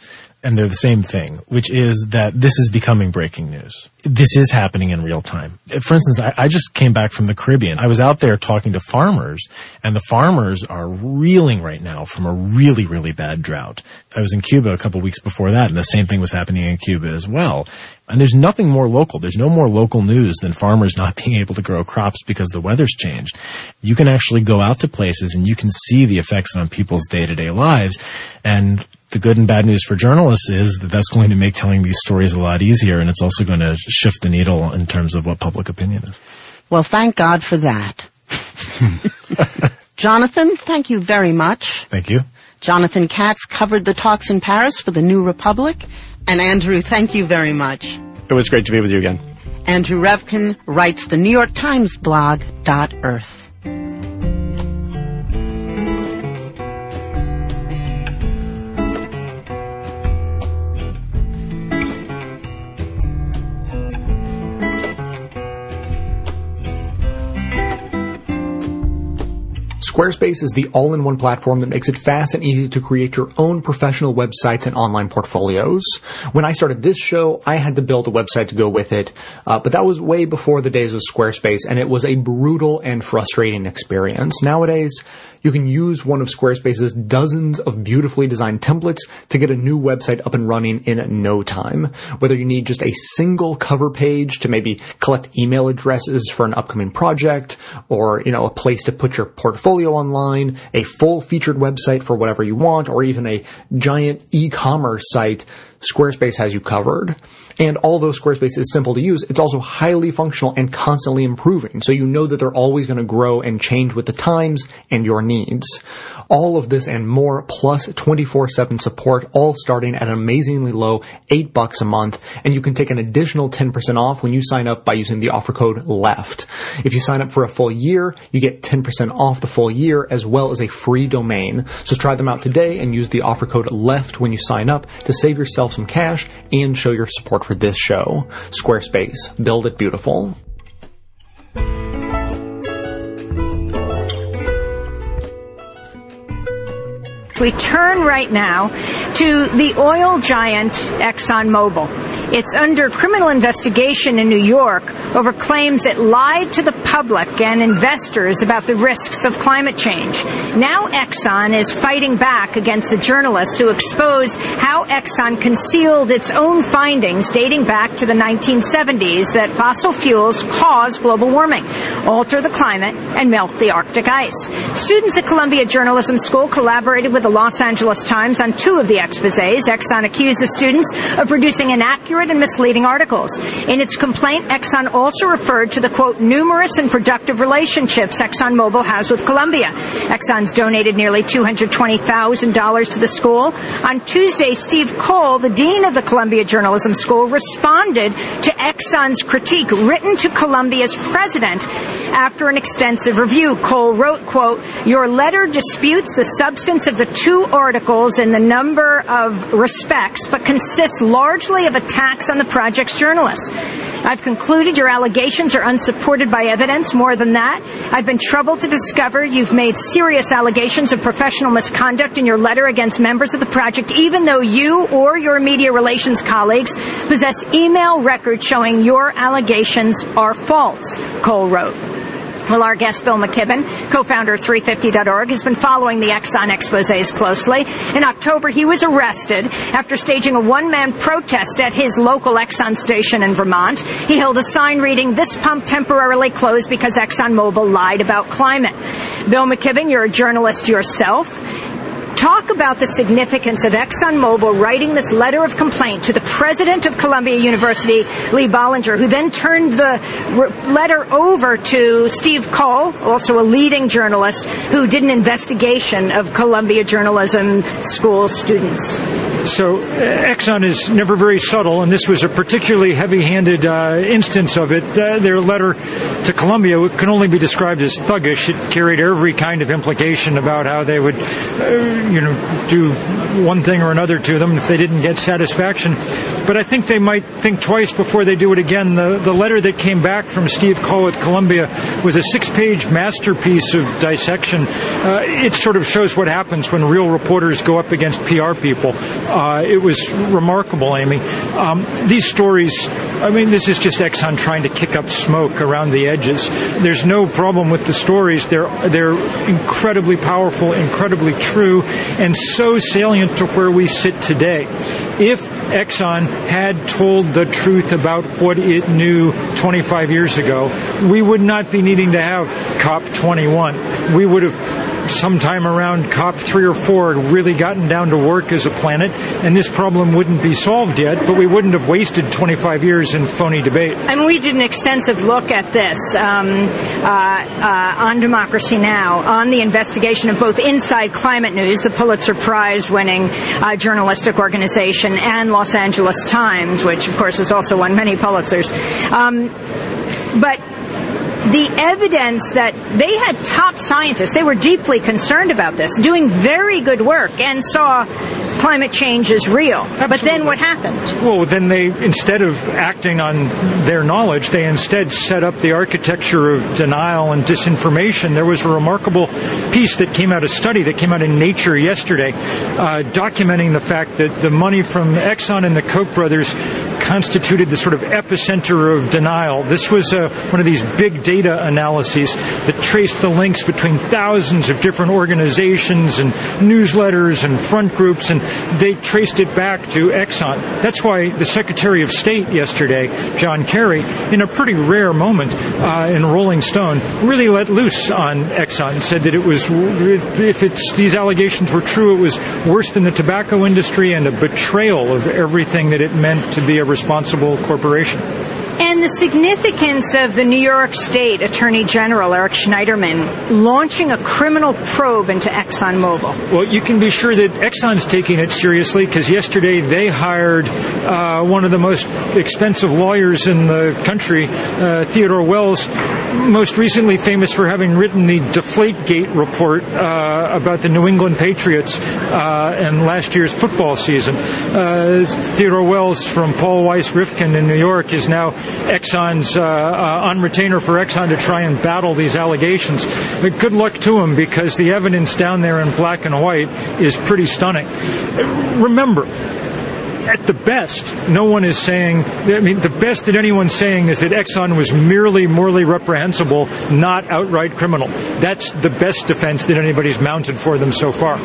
and they're the same thing, which is that this is becoming breaking news. This is happening in real time. For instance, I, I just came back from the Caribbean. I was out there talking to farmers, and the farmers are reeling right now from a really, really bad drought. I was in Cuba a couple weeks before that, and the same thing was happening in Cuba as well. And there's nothing more local. There's no more local news than farmers not being able to grow crops because the weather's changed. You can actually go out to places, and you can see the effects on people's day-to-day lives. And the good and bad news for journalists is that that's going to make telling these stories a lot easier, and it's also going to shift the needle in terms of what public opinion is. Well, thank God for that. Jonathan, thank you very much. Thank you. Jonathan Katz covered the talks in Paris for The New Republic. And Andrew, thank you very much. It was great to be with you again. Andrew Revkin writes the New York Times blog, .earth. Squarespace is the all-in-one platform that makes it fast and easy to create your own professional websites and online portfolios. When I started this show, I had to build a website to go with it, uh, but that was way before the days of Squarespace, and it was a brutal and frustrating experience. Nowadays, you can use one of Squarespace's dozens of beautifully designed templates to get a new website up and running in no time. Whether you need just a single cover page to maybe collect email addresses for an upcoming project, or, you know, a place to put your portfolio video online, a full-featured website for whatever you want, or even a giant e-commerce site, Squarespace has you covered. And although Squarespace is simple to use, it's also highly functional and constantly improving. So you know that they're always going to grow and change with the times and your needs. All of this and more, plus twenty-four seven support, all starting at an amazingly low eight bucks a month. And you can take an additional ten percent off when you sign up by using the offer code LEFT. If you sign up for a full year, you get ten percent off the full year as well as a free domain. So try them out today and use the offer code LEFT when you sign up to save yourself some cash and show your support for this show. Squarespace, build it beautiful. We turn right now to the oil giant ExxonMobil. It's under criminal investigation in New York over claims it lied to the public and investors about the risks of climate change. Now Exxon is fighting back against the journalists who expose how Exxon concealed its own findings dating back to the nineteen seventies that fossil fuels cause global warming, alter the climate, and melt the Arctic ice. Students at Columbia Journalism School collaborated with the Los Angeles Times on two of the exposés. Exxon accused the students of producing inaccurate and misleading articles. In its complaint, Exxon also referred to the, quote, numerous and productive relationships ExxonMobil has with Columbia. Exxon's donated nearly two hundred twenty thousand dollars to the school. On Tuesday, Steve Coll, the dean of the Columbia Journalism School, responded to Exxon's critique written to Columbia's president after an extensive review. Coll wrote, quote, "Your letter disputes the substance of the two articles in the number of respects, but consists largely of attacks on the project's journalists. I've concluded your allegations are unsupported by evidence. More than that, I've been troubled to discover you've made serious allegations of professional misconduct in your letter against members of the project, even though you or your media relations colleagues possess email records showing your allegations are false," Coll wrote. Well, our guest, Bill McKibben, co-founder of three fifty dot org, has been following the Exxon exposés closely. In October, he was arrested after staging a one-man protest at his local Exxon station in Vermont. He held a sign reading, "This pump temporarily closed because ExxonMobil lied about climate." Bill McKibben, you're a journalist yourself. Talk about the significance of ExxonMobil writing this letter of complaint to the president of Columbia University, Lee Bollinger, who then turned the letter over to Steve Coll, also a leading journalist, who did an investigation of Columbia Journalism School students. So uh, Exxon is never very subtle, and this was a particularly heavy-handed uh, instance of it. Uh, their letter to Columbia can only be described as thuggish. It carried every kind of implication about how they would, uh, you know, do one thing or another to them if they didn't get satisfaction. But I think they might think twice before they do it again. The, the letter that came back from Steve Coll at Columbia was a six-page masterpiece of dissection. Uh, it sort of shows what happens when real reporters go up against P R people. Uh, it was remarkable, Amy. Um, these stories, I mean, this is just Exxon trying to kick up smoke around the edges. There's no problem with the stories. They're they're incredibly powerful, incredibly true, and so salient to where we sit today. If Exxon had told the truth about what it knew twenty-five years ago, we would not be needing to have COP twenty-one. We would have sometime around COP three or four really gotten down to work as a planet, and this problem wouldn't be solved yet, but we wouldn't have wasted twenty-five years in phony debate. I mean, we did an extensive look at this um, uh, uh, on Democracy Now! On the investigation of both Inside Climate News, the Pulitzer Prize-winning uh, journalistic organization, and Los Angeles Times, which, of course, has also won many Pulitzers. Um, but the evidence that they had top scientists, they were deeply concerned about this, doing very good work and saw climate change is real. Absolutely. But then what happened? Well, then they, instead of acting on their knowledge, they instead set up the architecture of denial and disinformation. There was a remarkable piece that came out, a study that came out in Nature yesterday, uh, documenting the fact that the money from Exxon and the Koch brothers constituted the sort of epicenter of denial. This was uh, one of these big data analyses that traced the links between thousands of different organizations and newsletters and front groups, and they traced it back to Exxon. That's why the Secretary of State yesterday, John Kerry, in a pretty rare moment uh, in Rolling Stone, really let loose on Exxon and said that it was, if it's, these allegations were true, it was worse than the tobacco industry and a betrayal of everything that it meant to be a responsible corporation. And the significance of the New York State Attorney General, Eric Schneiderman, launching a criminal probe into ExxonMobil. Well, you can be sure that Exxon's taking it seriously, because yesterday they hired uh, one of the most expensive lawyers in the country, uh, Theodore Wells, most recently famous for having written the Deflategate report uh, about the New England Patriots uh, and last year's football season. Uh, Theodore Wells from Paul Weiss Rifkin in New York is now Exxon's uh, uh, on retainer for Exxon to try and battle these allegations. But good luck to him, because the evidence down there in black and white is pretty stunning. Remember, at the best, no one is saying, I mean, the best that anyone's saying is that Exxon was merely morally reprehensible, not outright criminal. That's the best defense that anybody's mounted for them so far.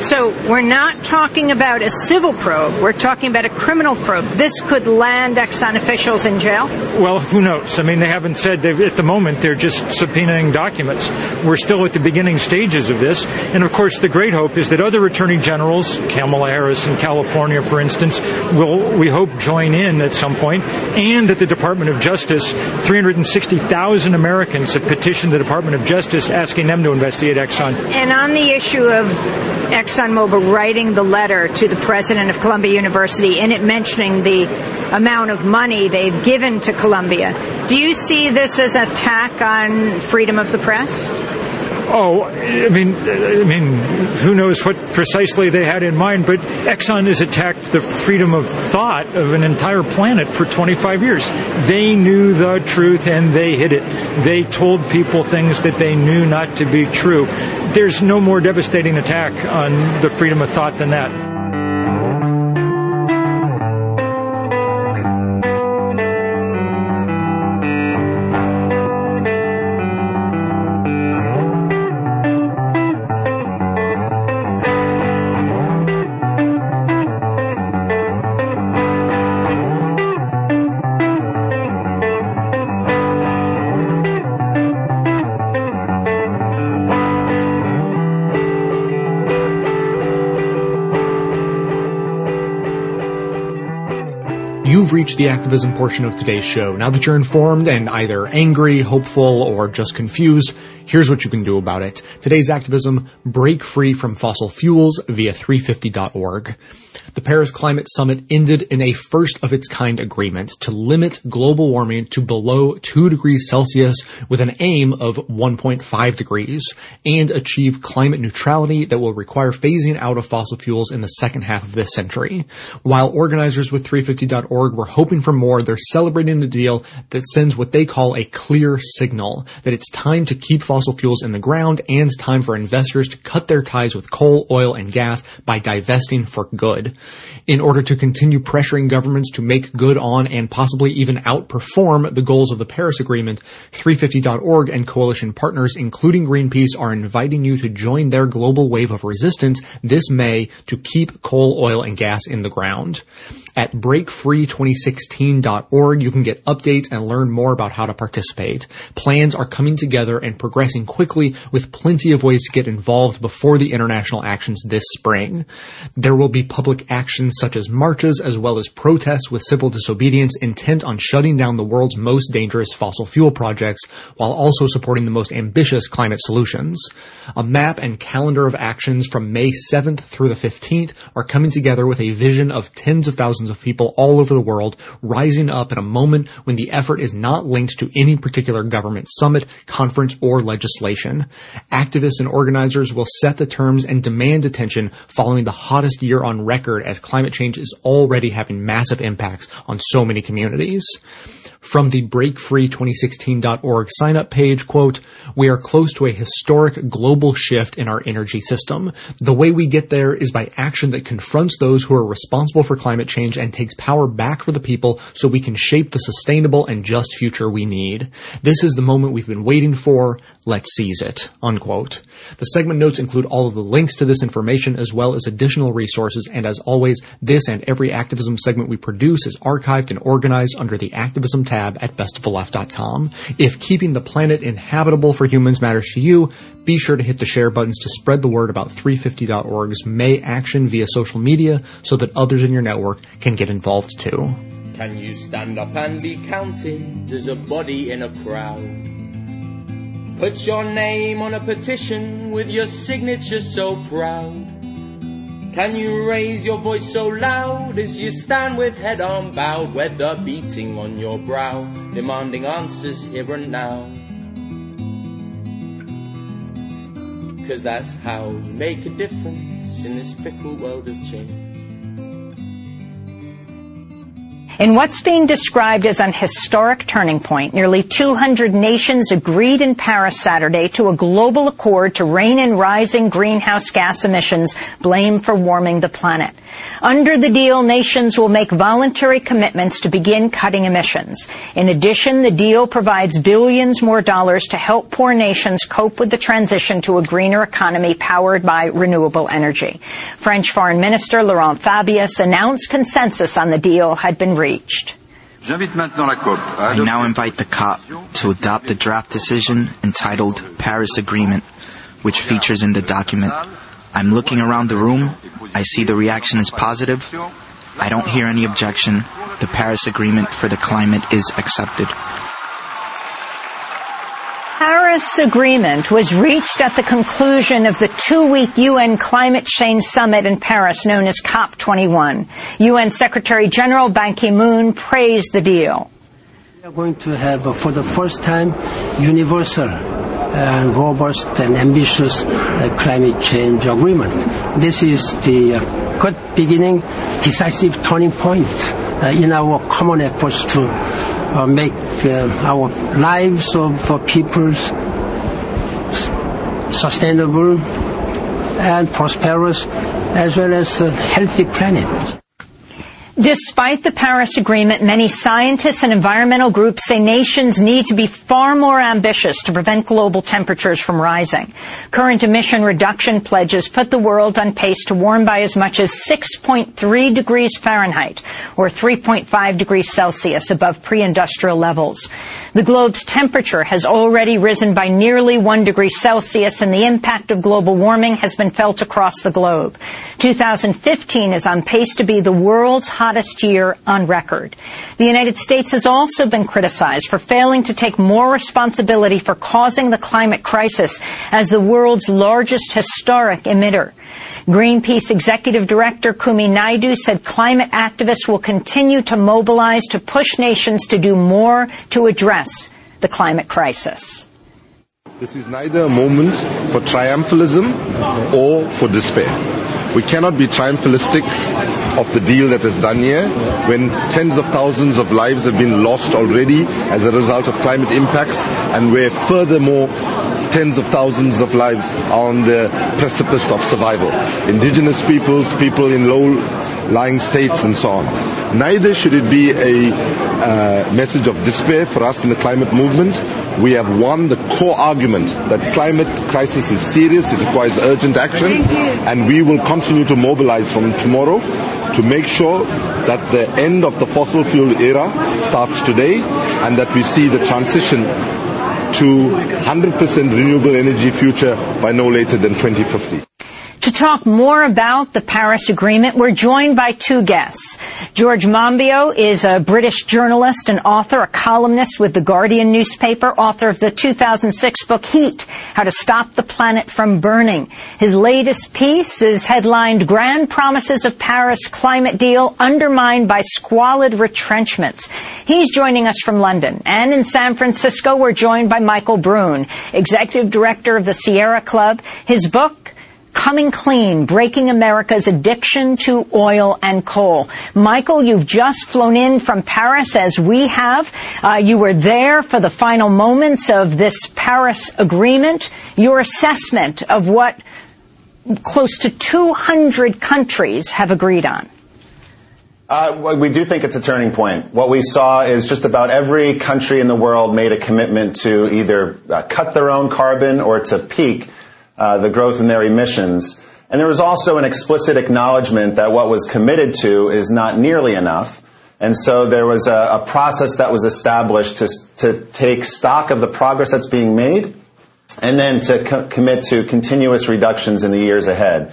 So we're not talking about a civil probe. We're talking about a criminal probe. This could land Exxon officials in jail? Well, who knows? I mean, they haven't said. At the moment, they're just subpoenaing documents. We're still at the beginning stages of this. And, of course, the great hope is that other attorney generals, Kamala Harris in California, for instance, will, we hope, join in at some point, and that the Department of Justice, three hundred sixty thousand Americans have petitioned the Department of Justice asking them to investigate Exxon. And on the issue of ExxonMobil writing the letter to the president of Columbia University, and it mentioning the amount of money they've given to Columbia, do you see this as an attack on freedom of the press? Oh, I mean, I mean, who knows what precisely they had in mind, but Exxon has attacked the freedom of thought of an entire planet for twenty-five years. They knew the truth and they hid it. They told people things that they knew not to be true. There's no more devastating attack on the freedom of thought than that. You've reached the activism portion of today's show. Now that you're informed and either angry, hopeful, or just confused, here's what you can do about it. Today's activism, break free from fossil fuels via three fifty dot org. The Paris Climate Summit ended in a first-of-its-kind agreement to limit global warming to below two degrees Celsius with an aim of one point five degrees and achieve climate neutrality that will require phasing out of fossil fuels in the second half of this century. While organizers with three fifty dot org were hoping for more, they're celebrating a deal that sends what they call a clear signal that it's time to keep fossil fuels in the ground and time for investors to cut their ties with coal, oil, and gas by divesting for good. In order to continue pressuring governments to make good on and possibly even outperform the goals of the Paris Agreement, three fifty dot org and coalition partners, including Greenpeace, are inviting you to join their global wave of resistance this May to keep coal, oil, and gas in the ground. At break free twenty sixteen dot org, you can get updates and learn more about how to participate. Plans are coming together and progressing quickly, with plenty of ways to get involved before the international actions this spring. There will be public actions such as marches, as well as protests with civil disobedience intent on shutting down the world's most dangerous fossil fuel projects, while also supporting the most ambitious climate solutions. A map and calendar of actions from May seventh through the fifteenth are coming together with a vision of tens of thousands of people all over the world rising up at a moment when the effort is not linked to any particular government summit, conference, or legislation. Activists and organizers will set the terms and demand attention following the hottest year on record, as climate change is already having massive impacts on so many communities. From the break free twenty sixteen dot org sign-up page, quote, "We are close to a historic global shift in our energy system. The way we get there is by action that confronts those who are responsible for climate change and takes power back for the people so we can shape the sustainable and just future we need. This is the moment we've been waiting for. Let's seize it," unquote. The segment notes include all of the links to this information as well as additional resources, and as always, this and every activism segment we produce is archived and organized under the activism tab at best of the left dot com. If keeping the planet inhabitable for humans matters to you, be sure to hit the share buttons to spread the word about three fifty dot org's May action via social media so that others in your network can get involved too. Can you stand up and be counted? There's a body in a crowd. Put your name on a petition with your signature so proud. Can you raise your voice so loud as you stand with head unbowed, weather beating on your brow, demanding answers here and now? 'Cause that's how you make a difference in this fickle world of change. In what's being described as an historic turning point, nearly two hundred nations agreed in Paris Saturday to a global accord to rein in rising greenhouse gas emissions blamed for warming the planet. Under the deal, nations will make voluntary commitments to begin cutting emissions. In addition, the deal provides billions more dollars to help poor nations cope with the transition to a greener economy powered by renewable energy. French Foreign Minister Laurent Fabius announced consensus on the deal had been reached. I now invite the COP to adopt a draft decision entitled Paris Agreement, which features in the document. I'm looking around the room. I see the reaction is positive. I don't hear any objection. The Paris Agreement for the climate is accepted. The Paris Agreement was reached at the conclusion of the two-week U N Climate Change Summit in Paris known as COP twenty-one. U N Secretary General Ban Ki-moon praised the deal. We are going to have, for the first time, universal, uh, robust and ambitious uh, climate change agreement. This is the uh, good beginning, decisive turning point uh, in our common efforts to Uh, make uh, our lives of uh, peoples sustainable and prosperous, as well as a healthy planet. Despite the Paris Agreement, many scientists and environmental groups say nations need to be far more ambitious to prevent global temperatures from rising. Current emission reduction pledges put the world on pace to warm by as much as six point three degrees Fahrenheit, or three point five degrees Celsius, above pre-industrial levels. The globe's temperature has already risen by nearly one degree Celsius, and the impact of global warming has been felt across the globe. two thousand fifteen is on pace to be the world's highest hottest year on record. The United States has also been criticized for failing to take more responsibility for causing the climate crisis as the world's largest historic emitter. Greenpeace Executive Director Kumi Naidu said climate activists will continue to mobilize to push nations to do more to address the climate crisis. This is neither a moment for triumphalism or for despair. We cannot be triumphalistic of the deal that is done here, when tens of thousands of lives have been lost already as a result of climate impacts, and where furthermore tens of thousands of lives are on the precipice of survival. Indigenous peoples, people in low-lying states and so on. Neither should it be a uh, message of despair for us in the climate movement. We have won the core argument that climate crisis is serious, it requires urgent action, and we will continue to mobilize from tomorrow to make sure that the end of the fossil fuel era starts today and that we see the transition to one hundred percent renewable energy future by no later than twenty fifty. To talk more about the Paris Agreement, we're joined by two guests. George Monbiot is a British journalist and author, a columnist with The Guardian newspaper, author of the two thousand six book Heat, How to Stop the Planet from Burning. His latest piece is headlined Grand Promises of Paris Climate Deal Undermined by Squalid Retrenchments. He's joining us from London. And in San Francisco, we're joined by Michael Bruhn, executive director of the Sierra Club. His book, Coming Clean, Breaking America's Addiction to Oil and Coal. Michael, you've just flown in from Paris, as we have. Uh, you were there for the final moments of this Paris Agreement. Your assessment of what close to two hundred countries have agreed on. Uh, we do think it's a turning point. What we saw is just about every country in the world made a commitment to either uh, cut their own carbon or to peak Uh, the growth in their emissions. And there was also an explicit acknowledgement that what was committed to is not nearly enough. And so there was a, a process that was established to, to take stock of the progress that's being made and then to co- commit to continuous reductions in the years ahead.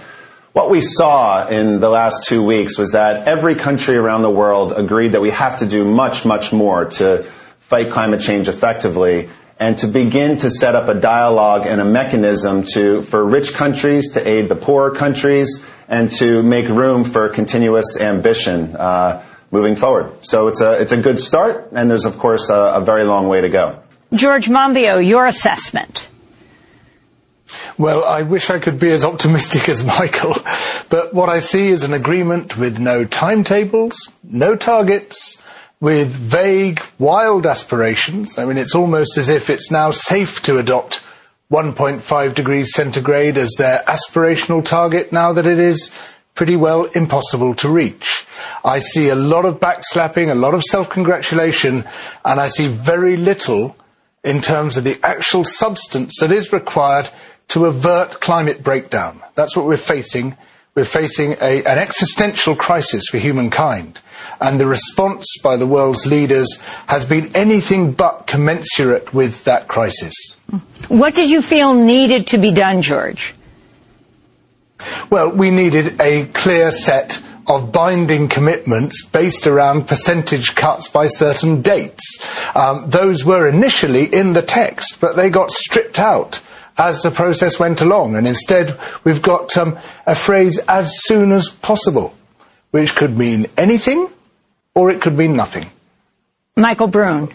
What we saw in the last two weeks was that every country around the world agreed that we have to do much, much more to fight climate change effectively, and to begin to set up a dialogue and a mechanism to for rich countries to aid the poorer countries and to make room for continuous ambition uh, moving forward. So it's a it's a good start, and there's, of course, a, a very long way to go. George Monbiot, your assessment. Well, I wish I could be as optimistic as Michael, but what I see is an agreement with no timetables, no targets, with vague, wild aspirations. I mean, it's almost as if it's now safe to adopt one point five degrees centigrade as their aspirational target now that it is pretty well impossible to reach. I see a lot of backslapping, a lot of self-congratulation, and I see very little in terms of the actual substance that is required to avert climate breakdown. That's what we're facing. We're facing a, an existential crisis for humankind, and the response by the world's leaders has been anything but commensurate with that crisis. What did you feel needed to be done, George? Well, we needed a clear set of binding commitments based around percentage cuts by certain dates. Um, those were initially in the text, but they got stripped out as the process went along, and instead we've got um, a phrase, as soon as possible, which could mean anything or it could mean nothing. Michael Bruhn.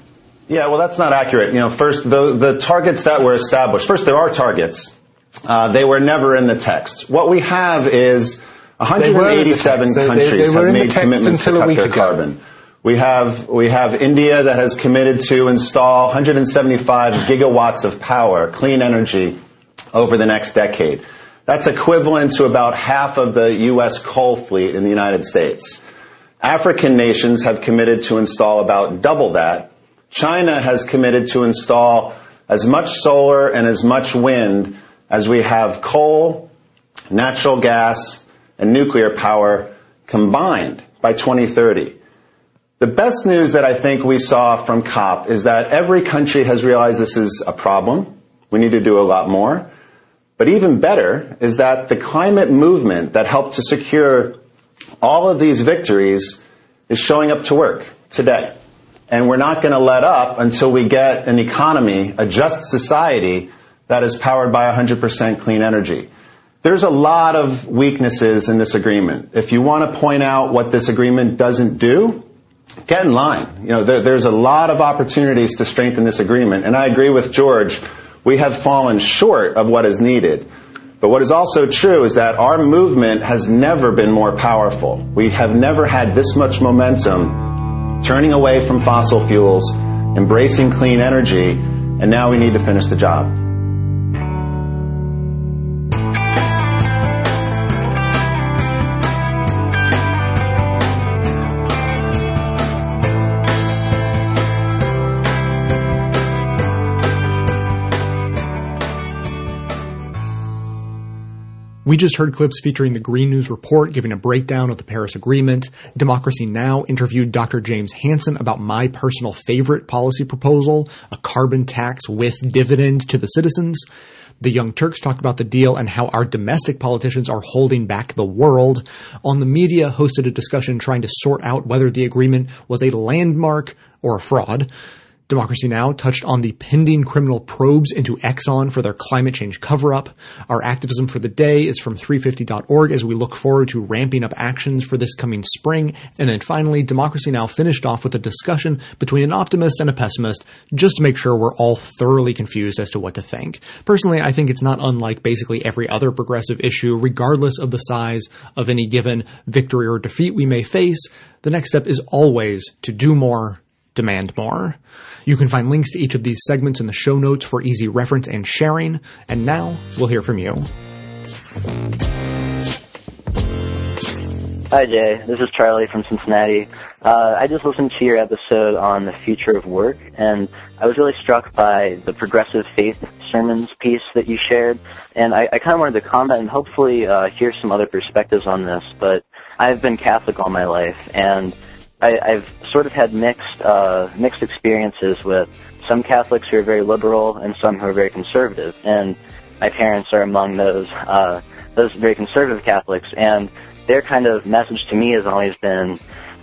Yeah, well, that's not accurate. You know, first, the, the targets that were established, first, there are targets. Uh, they were never in the text. What we have is one hundred eighty-seven they countries they, they, they have made commitments to cut their ago. carbon. We have, we have India that has committed to install one hundred seventy-five gigawatts of power, clean energy, over the next decade. That's equivalent to about half of the U S coal fleet in the United States. African nations have committed to install about double that. China has committed to install as much solar and as much wind as we have coal, natural gas, and nuclear power combined by twenty thirty. The best news that I think we saw from COP is that every country has realized this is a problem. We need to do a lot more. But even better is that the climate movement that helped to secure all of these victories is showing up to work today. And we're not going to let up until we get an economy, a just society, that is powered by one hundred percent clean energy. There's a lot of weaknesses in this agreement. If you want to point out what this agreement doesn't do, get in line. You know, there, there's a lot of opportunities to strengthen this agreement. And I agree with George. We have fallen short of what is needed. But what is also true is that our movement has never been more powerful. We have never had this much momentum, turning away from fossil fuels, embracing clean energy, and now we need to finish the job. We just heard clips featuring the Green News Report giving a breakdown of the Paris Agreement. Democracy Now! Interviewed Doctor James Hansen about my personal favorite policy proposal, a carbon tax with dividend to the citizens. The Young Turks talked about the deal and how our domestic politicians are holding back the world. On the Media hosted a discussion trying to sort out whether the agreement was a landmark or a fraud. Democracy Now! Touched on the pending criminal probes into Exxon for their climate change cover-up. Our activism for the day is from three fifty dot org as we look forward to ramping up actions for this coming spring. And then finally, Democracy Now! Finished off with a discussion between an optimist and a pessimist just to make sure we're all thoroughly confused as to what to think. Personally, I think it's not unlike basically every other progressive issue, regardless of the size of any given victory or defeat we may face. The next step is always to do more, demand more. You can find links to each of these segments in the show notes for easy reference and sharing. And now we'll hear from you. Hi, Jay. This is Charlie from Cincinnati. Uh, I just listened to your episode on the future of work, and I was really struck by the progressive faith sermons piece that you shared. And I, I kind of wanted to comment and hopefully uh, hear some other perspectives on this, but I've been Catholic all my life, and I, I've sort of had mixed uh, mixed experiences with some Catholics who are very liberal and some who are very conservative, and my parents are among those uh, those very conservative Catholics, and their kind of message to me has always been,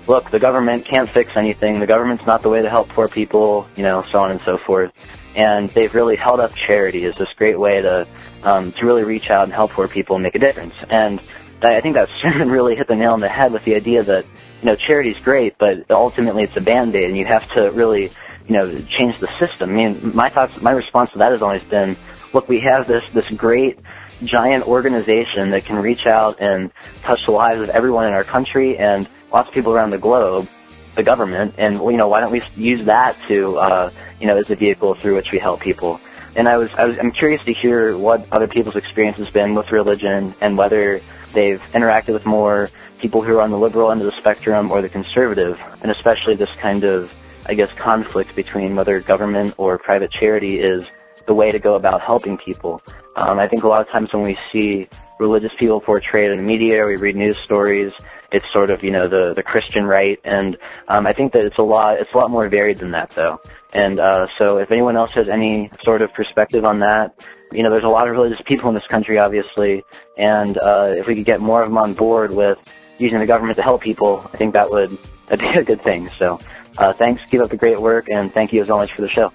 look, the government can't fix anything, the government's not the way to help poor people, you know, so on and so forth. And they've really held up charity as this great way to um, to really reach out and help poor people and make a difference. And I think that sermon really hit the nail on the head with the idea that, you know, charity's great, but ultimately it's a band-aid, and you have to really, you know, change the system. I mean, my thoughts, my response to that has always been, look, we have this this great giant organization that can reach out and touch the lives of everyone in our country and lots of people around the globe, the government, and, you know, why don't we use that to, uh, you know, as a vehicle through which we help people? And I was, I was, I'm curious to hear what other people's experience has been with religion and whether they've interacted with more people who are on the liberal end of the spectrum or the conservative, and especially this kind of, I guess, conflict between whether government or private charity is the way to go about helping people. Um, I think a lot of times when we see religious people portrayed in the media, we read news stories, it's sort of, you know, the, the Christian right, and um, I think that it's a lot, it's a lot more varied than that, though. And uh, so if anyone else has any sort of perspective on that, you know, there's a lot of religious people in this country, obviously, and uh, if we could get more of them on board with using the government to help people, I think that would that'd be a good thing. So uh, thanks, keep up the great work, and thank you as always for the show.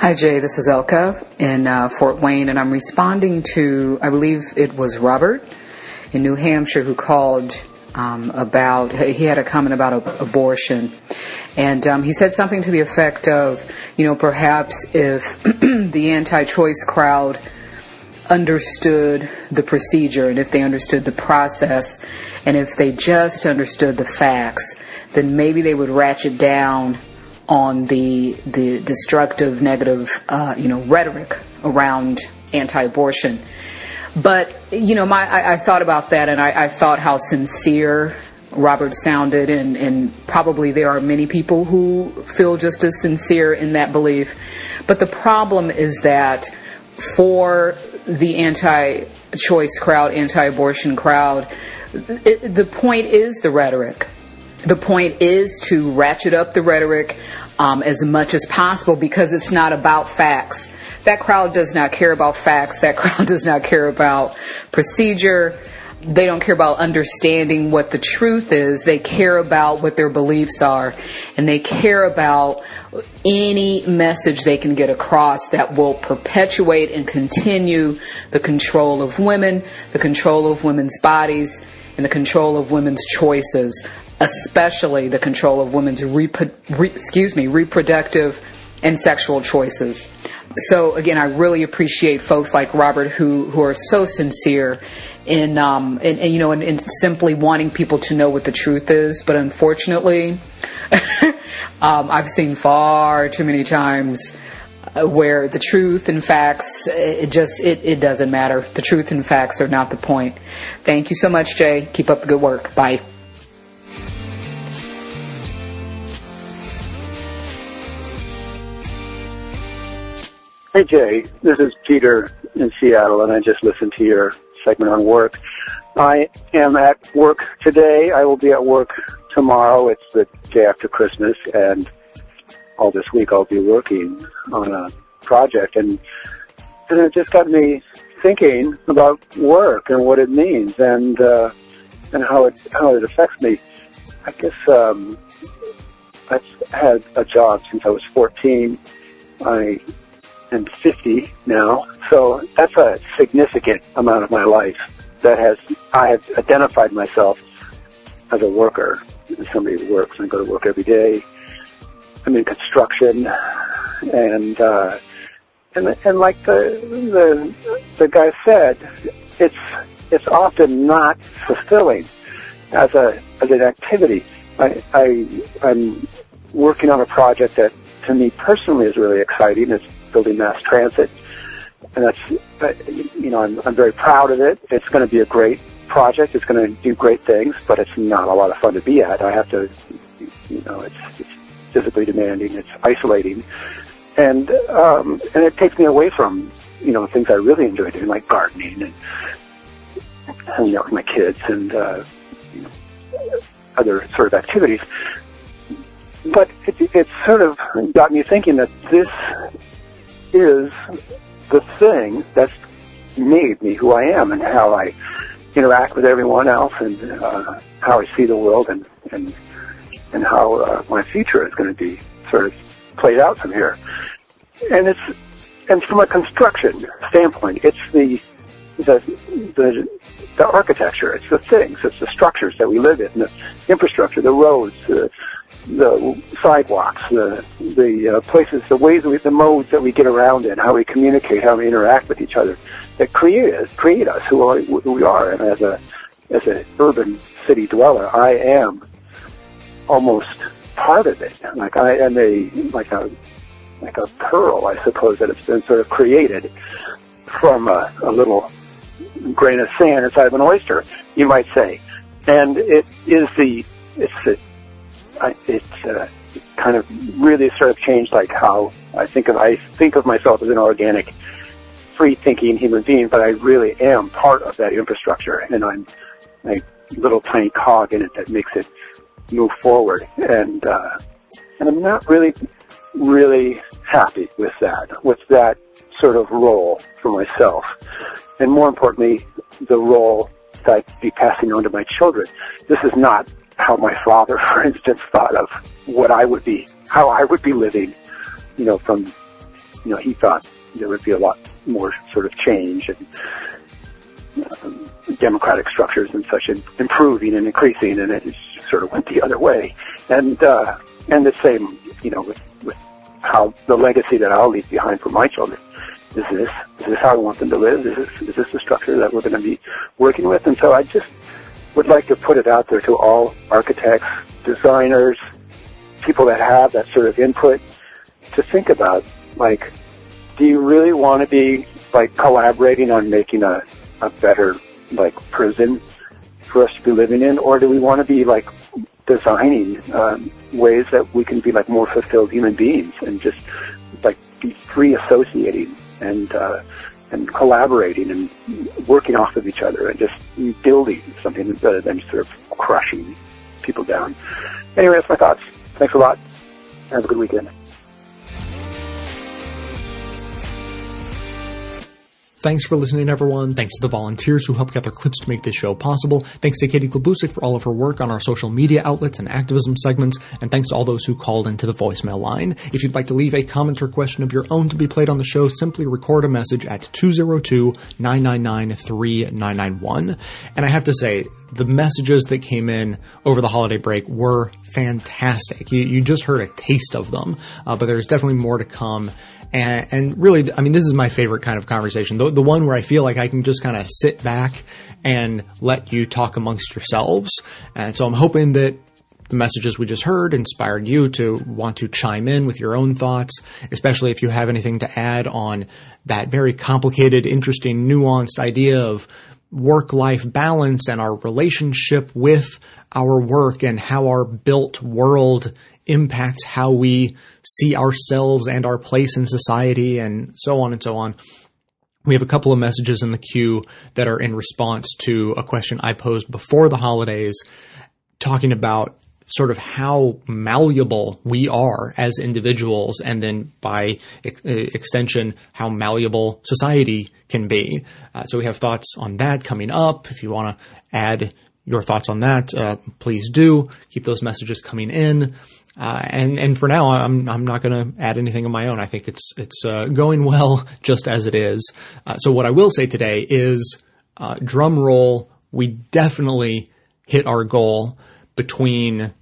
Hi, Jay, this is Elka in uh, Fort Wayne, and I'm responding to, I believe it was Robert in New Hampshire who called um, about, he had a comment about a, abortion, and um, he said something to the effect of, you know, perhaps if the anti-choice crowd understood the procedure and if they understood the process and if they just understood the facts, then maybe they would ratchet down on the the destructive, negative, uh, you know, rhetoric around anti-abortion. But, you know, my I, I thought about that, and I, I thought how sincere Robert sounded, and, and probably there are many people who feel just as sincere in that belief. But the problem is that for the anti-choice crowd, anti-abortion crowd, it, the point is the rhetoric. The point is to ratchet up the rhetoric um, as much as possible, because it's not about facts. That crowd does not care about facts. That crowd does not care about procedure. They don't care about understanding what the truth is. They care about what their beliefs are, and they care about any message they can get across that will perpetuate and continue the control of women, the control of women's bodies, and the control of women's choices, especially the control of women's repo- re- excuse me, reproductive and sexual choices. So, again, I really appreciate folks like Robert who, who are so sincere in, um, in, in you know, in, in simply wanting people to know what the truth is. But unfortunately, um, I've seen far too many times where the truth and facts, it just, it, it doesn't matter. The truth and facts are not the point. Thank you so much, Jay. Keep up the good work. Bye. Hey, Jay, this is Peter in Seattle, and I just listened to your segment on work. I am at work today. I will be at work tomorrow. It's the day after Christmas, and all this week I'll be working on a project, and and it just got me thinking about work and what it means, and uh, and how it how it affects me. I guess um, I've had a job since I was fourteen. I am fifty now, so that's a significant amount of my life that has I have identified myself as a worker, as somebody who works. And I go to work every day. I'm in construction, and uh, and and like the the the guy said, it's it's often not fulfilling as a as an activity. I, I I'm working on a project that, to me personally, is really exciting. It's building mass transit, and that's you know I'm I'm very proud of it. It's going to be a great project. It's going to do great things, but it's not a lot of fun to be at. I have to, you know, it's, it's physically demanding. It's isolating, and um, and it takes me away from you know things I really enjoy doing, like gardening and hanging out with my kids and uh, you know, other sort of activities. But it, it sort of got me thinking that this is the thing that's made me who I am, and how I interact with everyone else, and uh, how I see the world, and and, and how uh, my future is going to be sort of played out from here. And it's and from a construction standpoint, it's the the the, the architecture, it's the things, it's the structures that we live in, the infrastructure, the roads, the uh, the sidewalks, the the uh, places, the ways, we, the modes that we get around in, how we communicate, how we interact with each other, that create us, create us who, are, who we are. And as a as an urban city dweller, I am almost part of it. Like I am a like a like a pearl, I suppose, that it's been sort of created from a, a little grain of sand inside of an oyster, you might say. And it is the it's the I, it's uh, kind of really sort of changed, like how I think of I think of myself as an organic, free-thinking human being, but I really am part of that infrastructure, and I'm a little tiny cog in it that makes it move forward. And uh, and I'm not really, really happy with that, with that sort of role for myself, and more importantly, the role that I'd be passing on to my children. This is not how my father, for instance, thought of what I would be, how I would be living, you know, from, you know, he thought there would be a lot more sort of change and um, democratic structures and such, and improving and increasing, and it sort of went the other way. And, uh, and the same, you know, with, with how the legacy that I'll leave behind for my children. Is this, is this how I want them to live? Is this, is this the structure that we're going to be working with? And so I just would like to put it out there to all architects, designers, people that have that sort of input, to think about, like, do you really want to be, like, collaborating on making a, a better, like, prison for us to be living in? Or do we want to be, like, designing um, ways that we can be, like, more fulfilled human beings and just, like, be free associating and, uh, and collaborating and working off of each other and just building something rather than sort of crushing people down. Anyway, that's my thoughts. Thanks a lot. Have a good weekend. Thanks for listening, everyone. Thanks to the volunteers who helped gather clips to make this show possible. Thanks to Katie Klobusik for all of her work on our social media outlets and activism segments. And thanks to all those who called into the voicemail line. If you'd like to leave a comment or question of your own to be played on the show, simply record a message at two oh two, nine nine nine, three nine nine one. And I have to say, the messages that came in over the holiday break were fantastic. You, you just heard a taste of them, uh, but there's definitely more to come. And, and really, I mean, this is my favorite kind of conversation, the, the one where I feel like I can just kind of sit back and let you talk amongst yourselves. And so I'm hoping that the messages we just heard inspired you to want to chime in with your own thoughts, especially if you have anything to add on that very complicated, interesting, nuanced idea of work-life balance and our relationship with our work and how our built world impacts how we see ourselves and our place in society, and so on and so on. We have a couple of messages in the queue that are in response to a question I posed before the holidays, talking about sort of how malleable we are as individuals, and then by ex- extension, how malleable society can be. Uh, so we have thoughts on that coming up. If you want to add your thoughts on that, uh, please do. Keep those messages coming in. Uh, and, and for now, I'm, I'm not going to add anything of my own. I think it's, it's, uh, going well just as it is. Uh, so what I will say today is, uh, drum roll, we definitely hit our goal between,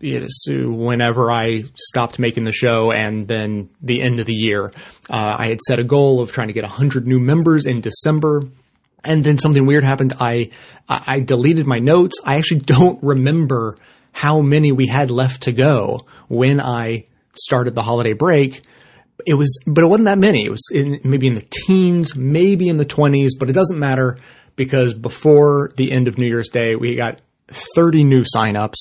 you know, whenever I stopped making the show and then the end of the year. Uh, I had set a goal of trying to get one hundred new members in December. And then something weird happened. I, I deleted my notes. I actually don't remember how many we had left to go when I started the holiday break. It was, but it wasn't that many. It was in, maybe in the teens, maybe in the twenties, but it doesn't matter because before the end of New Year's Day, we got thirty new signups.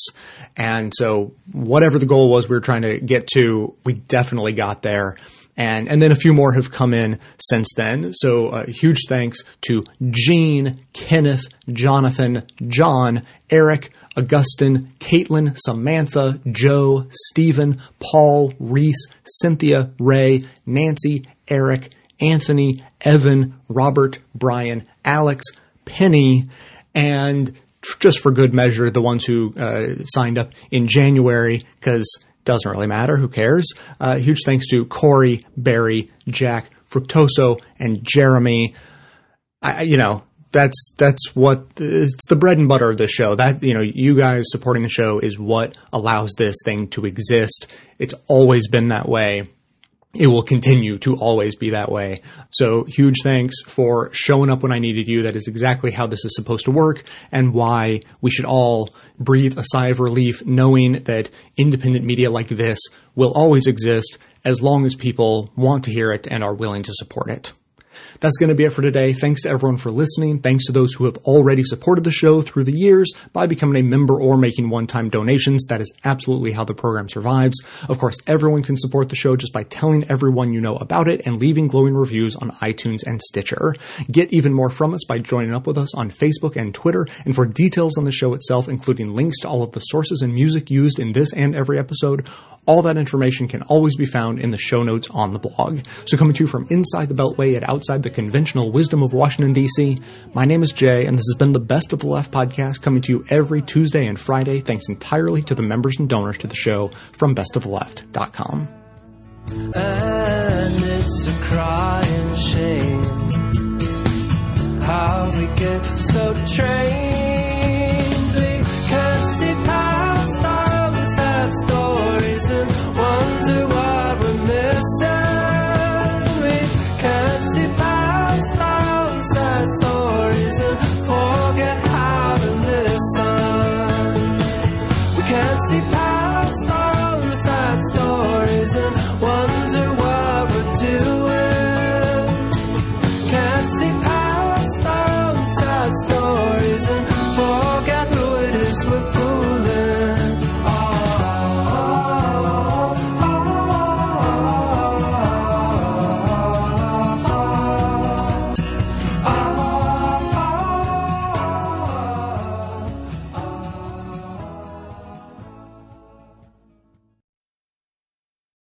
And so whatever the goal was we were trying to get to, we definitely got there. And, and then a few more have come in since then. So uh, huge thanks to Gene, Kenneth, Jonathan, John, Eric, Augustine, Caitlin, Samantha, Joe, Stephen, Paul, Reese, Cynthia, Ray, Nancy, Eric, Anthony, Evan, Robert, Brian, Alex, Penny, and just for good measure, the ones who uh, signed up in January, because doesn't really matter. Who cares? Uh, huge thanks to Corey, Barry, Jack, Fructoso, and Jeremy. I, you know, that's, that's what, it's the bread and butter of this show. That, you know, you guys supporting the show is what allows this thing to exist. It's always been that way. It will continue to always be that way. So huge thanks for showing up when I needed you. That is exactly how this is supposed to work and why we should all breathe a sigh of relief knowing that independent media like this will always exist as long as people want to hear it and are willing to support it. That's going to be it for today. Thanks to everyone for listening. Thanks to those who have already supported the show through the years by becoming a member or making one-time donations. That is absolutely how the program survives. Of course, everyone can support the show just by telling everyone you know about it and leaving glowing reviews on iTunes and Stitcher. Get even more from us by joining up with us on Facebook and Twitter. And for details on the show itself, including links to all of the sources and music used in this and every episode, all that information can always be found in the show notes on the blog. So coming to you from inside the Beltway and outside the conventional wisdom of Washington, D C, my name is Jay, and this has been the Best of the Left podcast, coming to you every Tuesday and Friday, thanks entirely to the members and donors to the show from best of left dot com. And it's a crying shame how we get so trained, we can't see past all the sad stories and wonder what we're missing. Stories and forget how to listen. We can't see past all the sad stories and wonder what we're doing.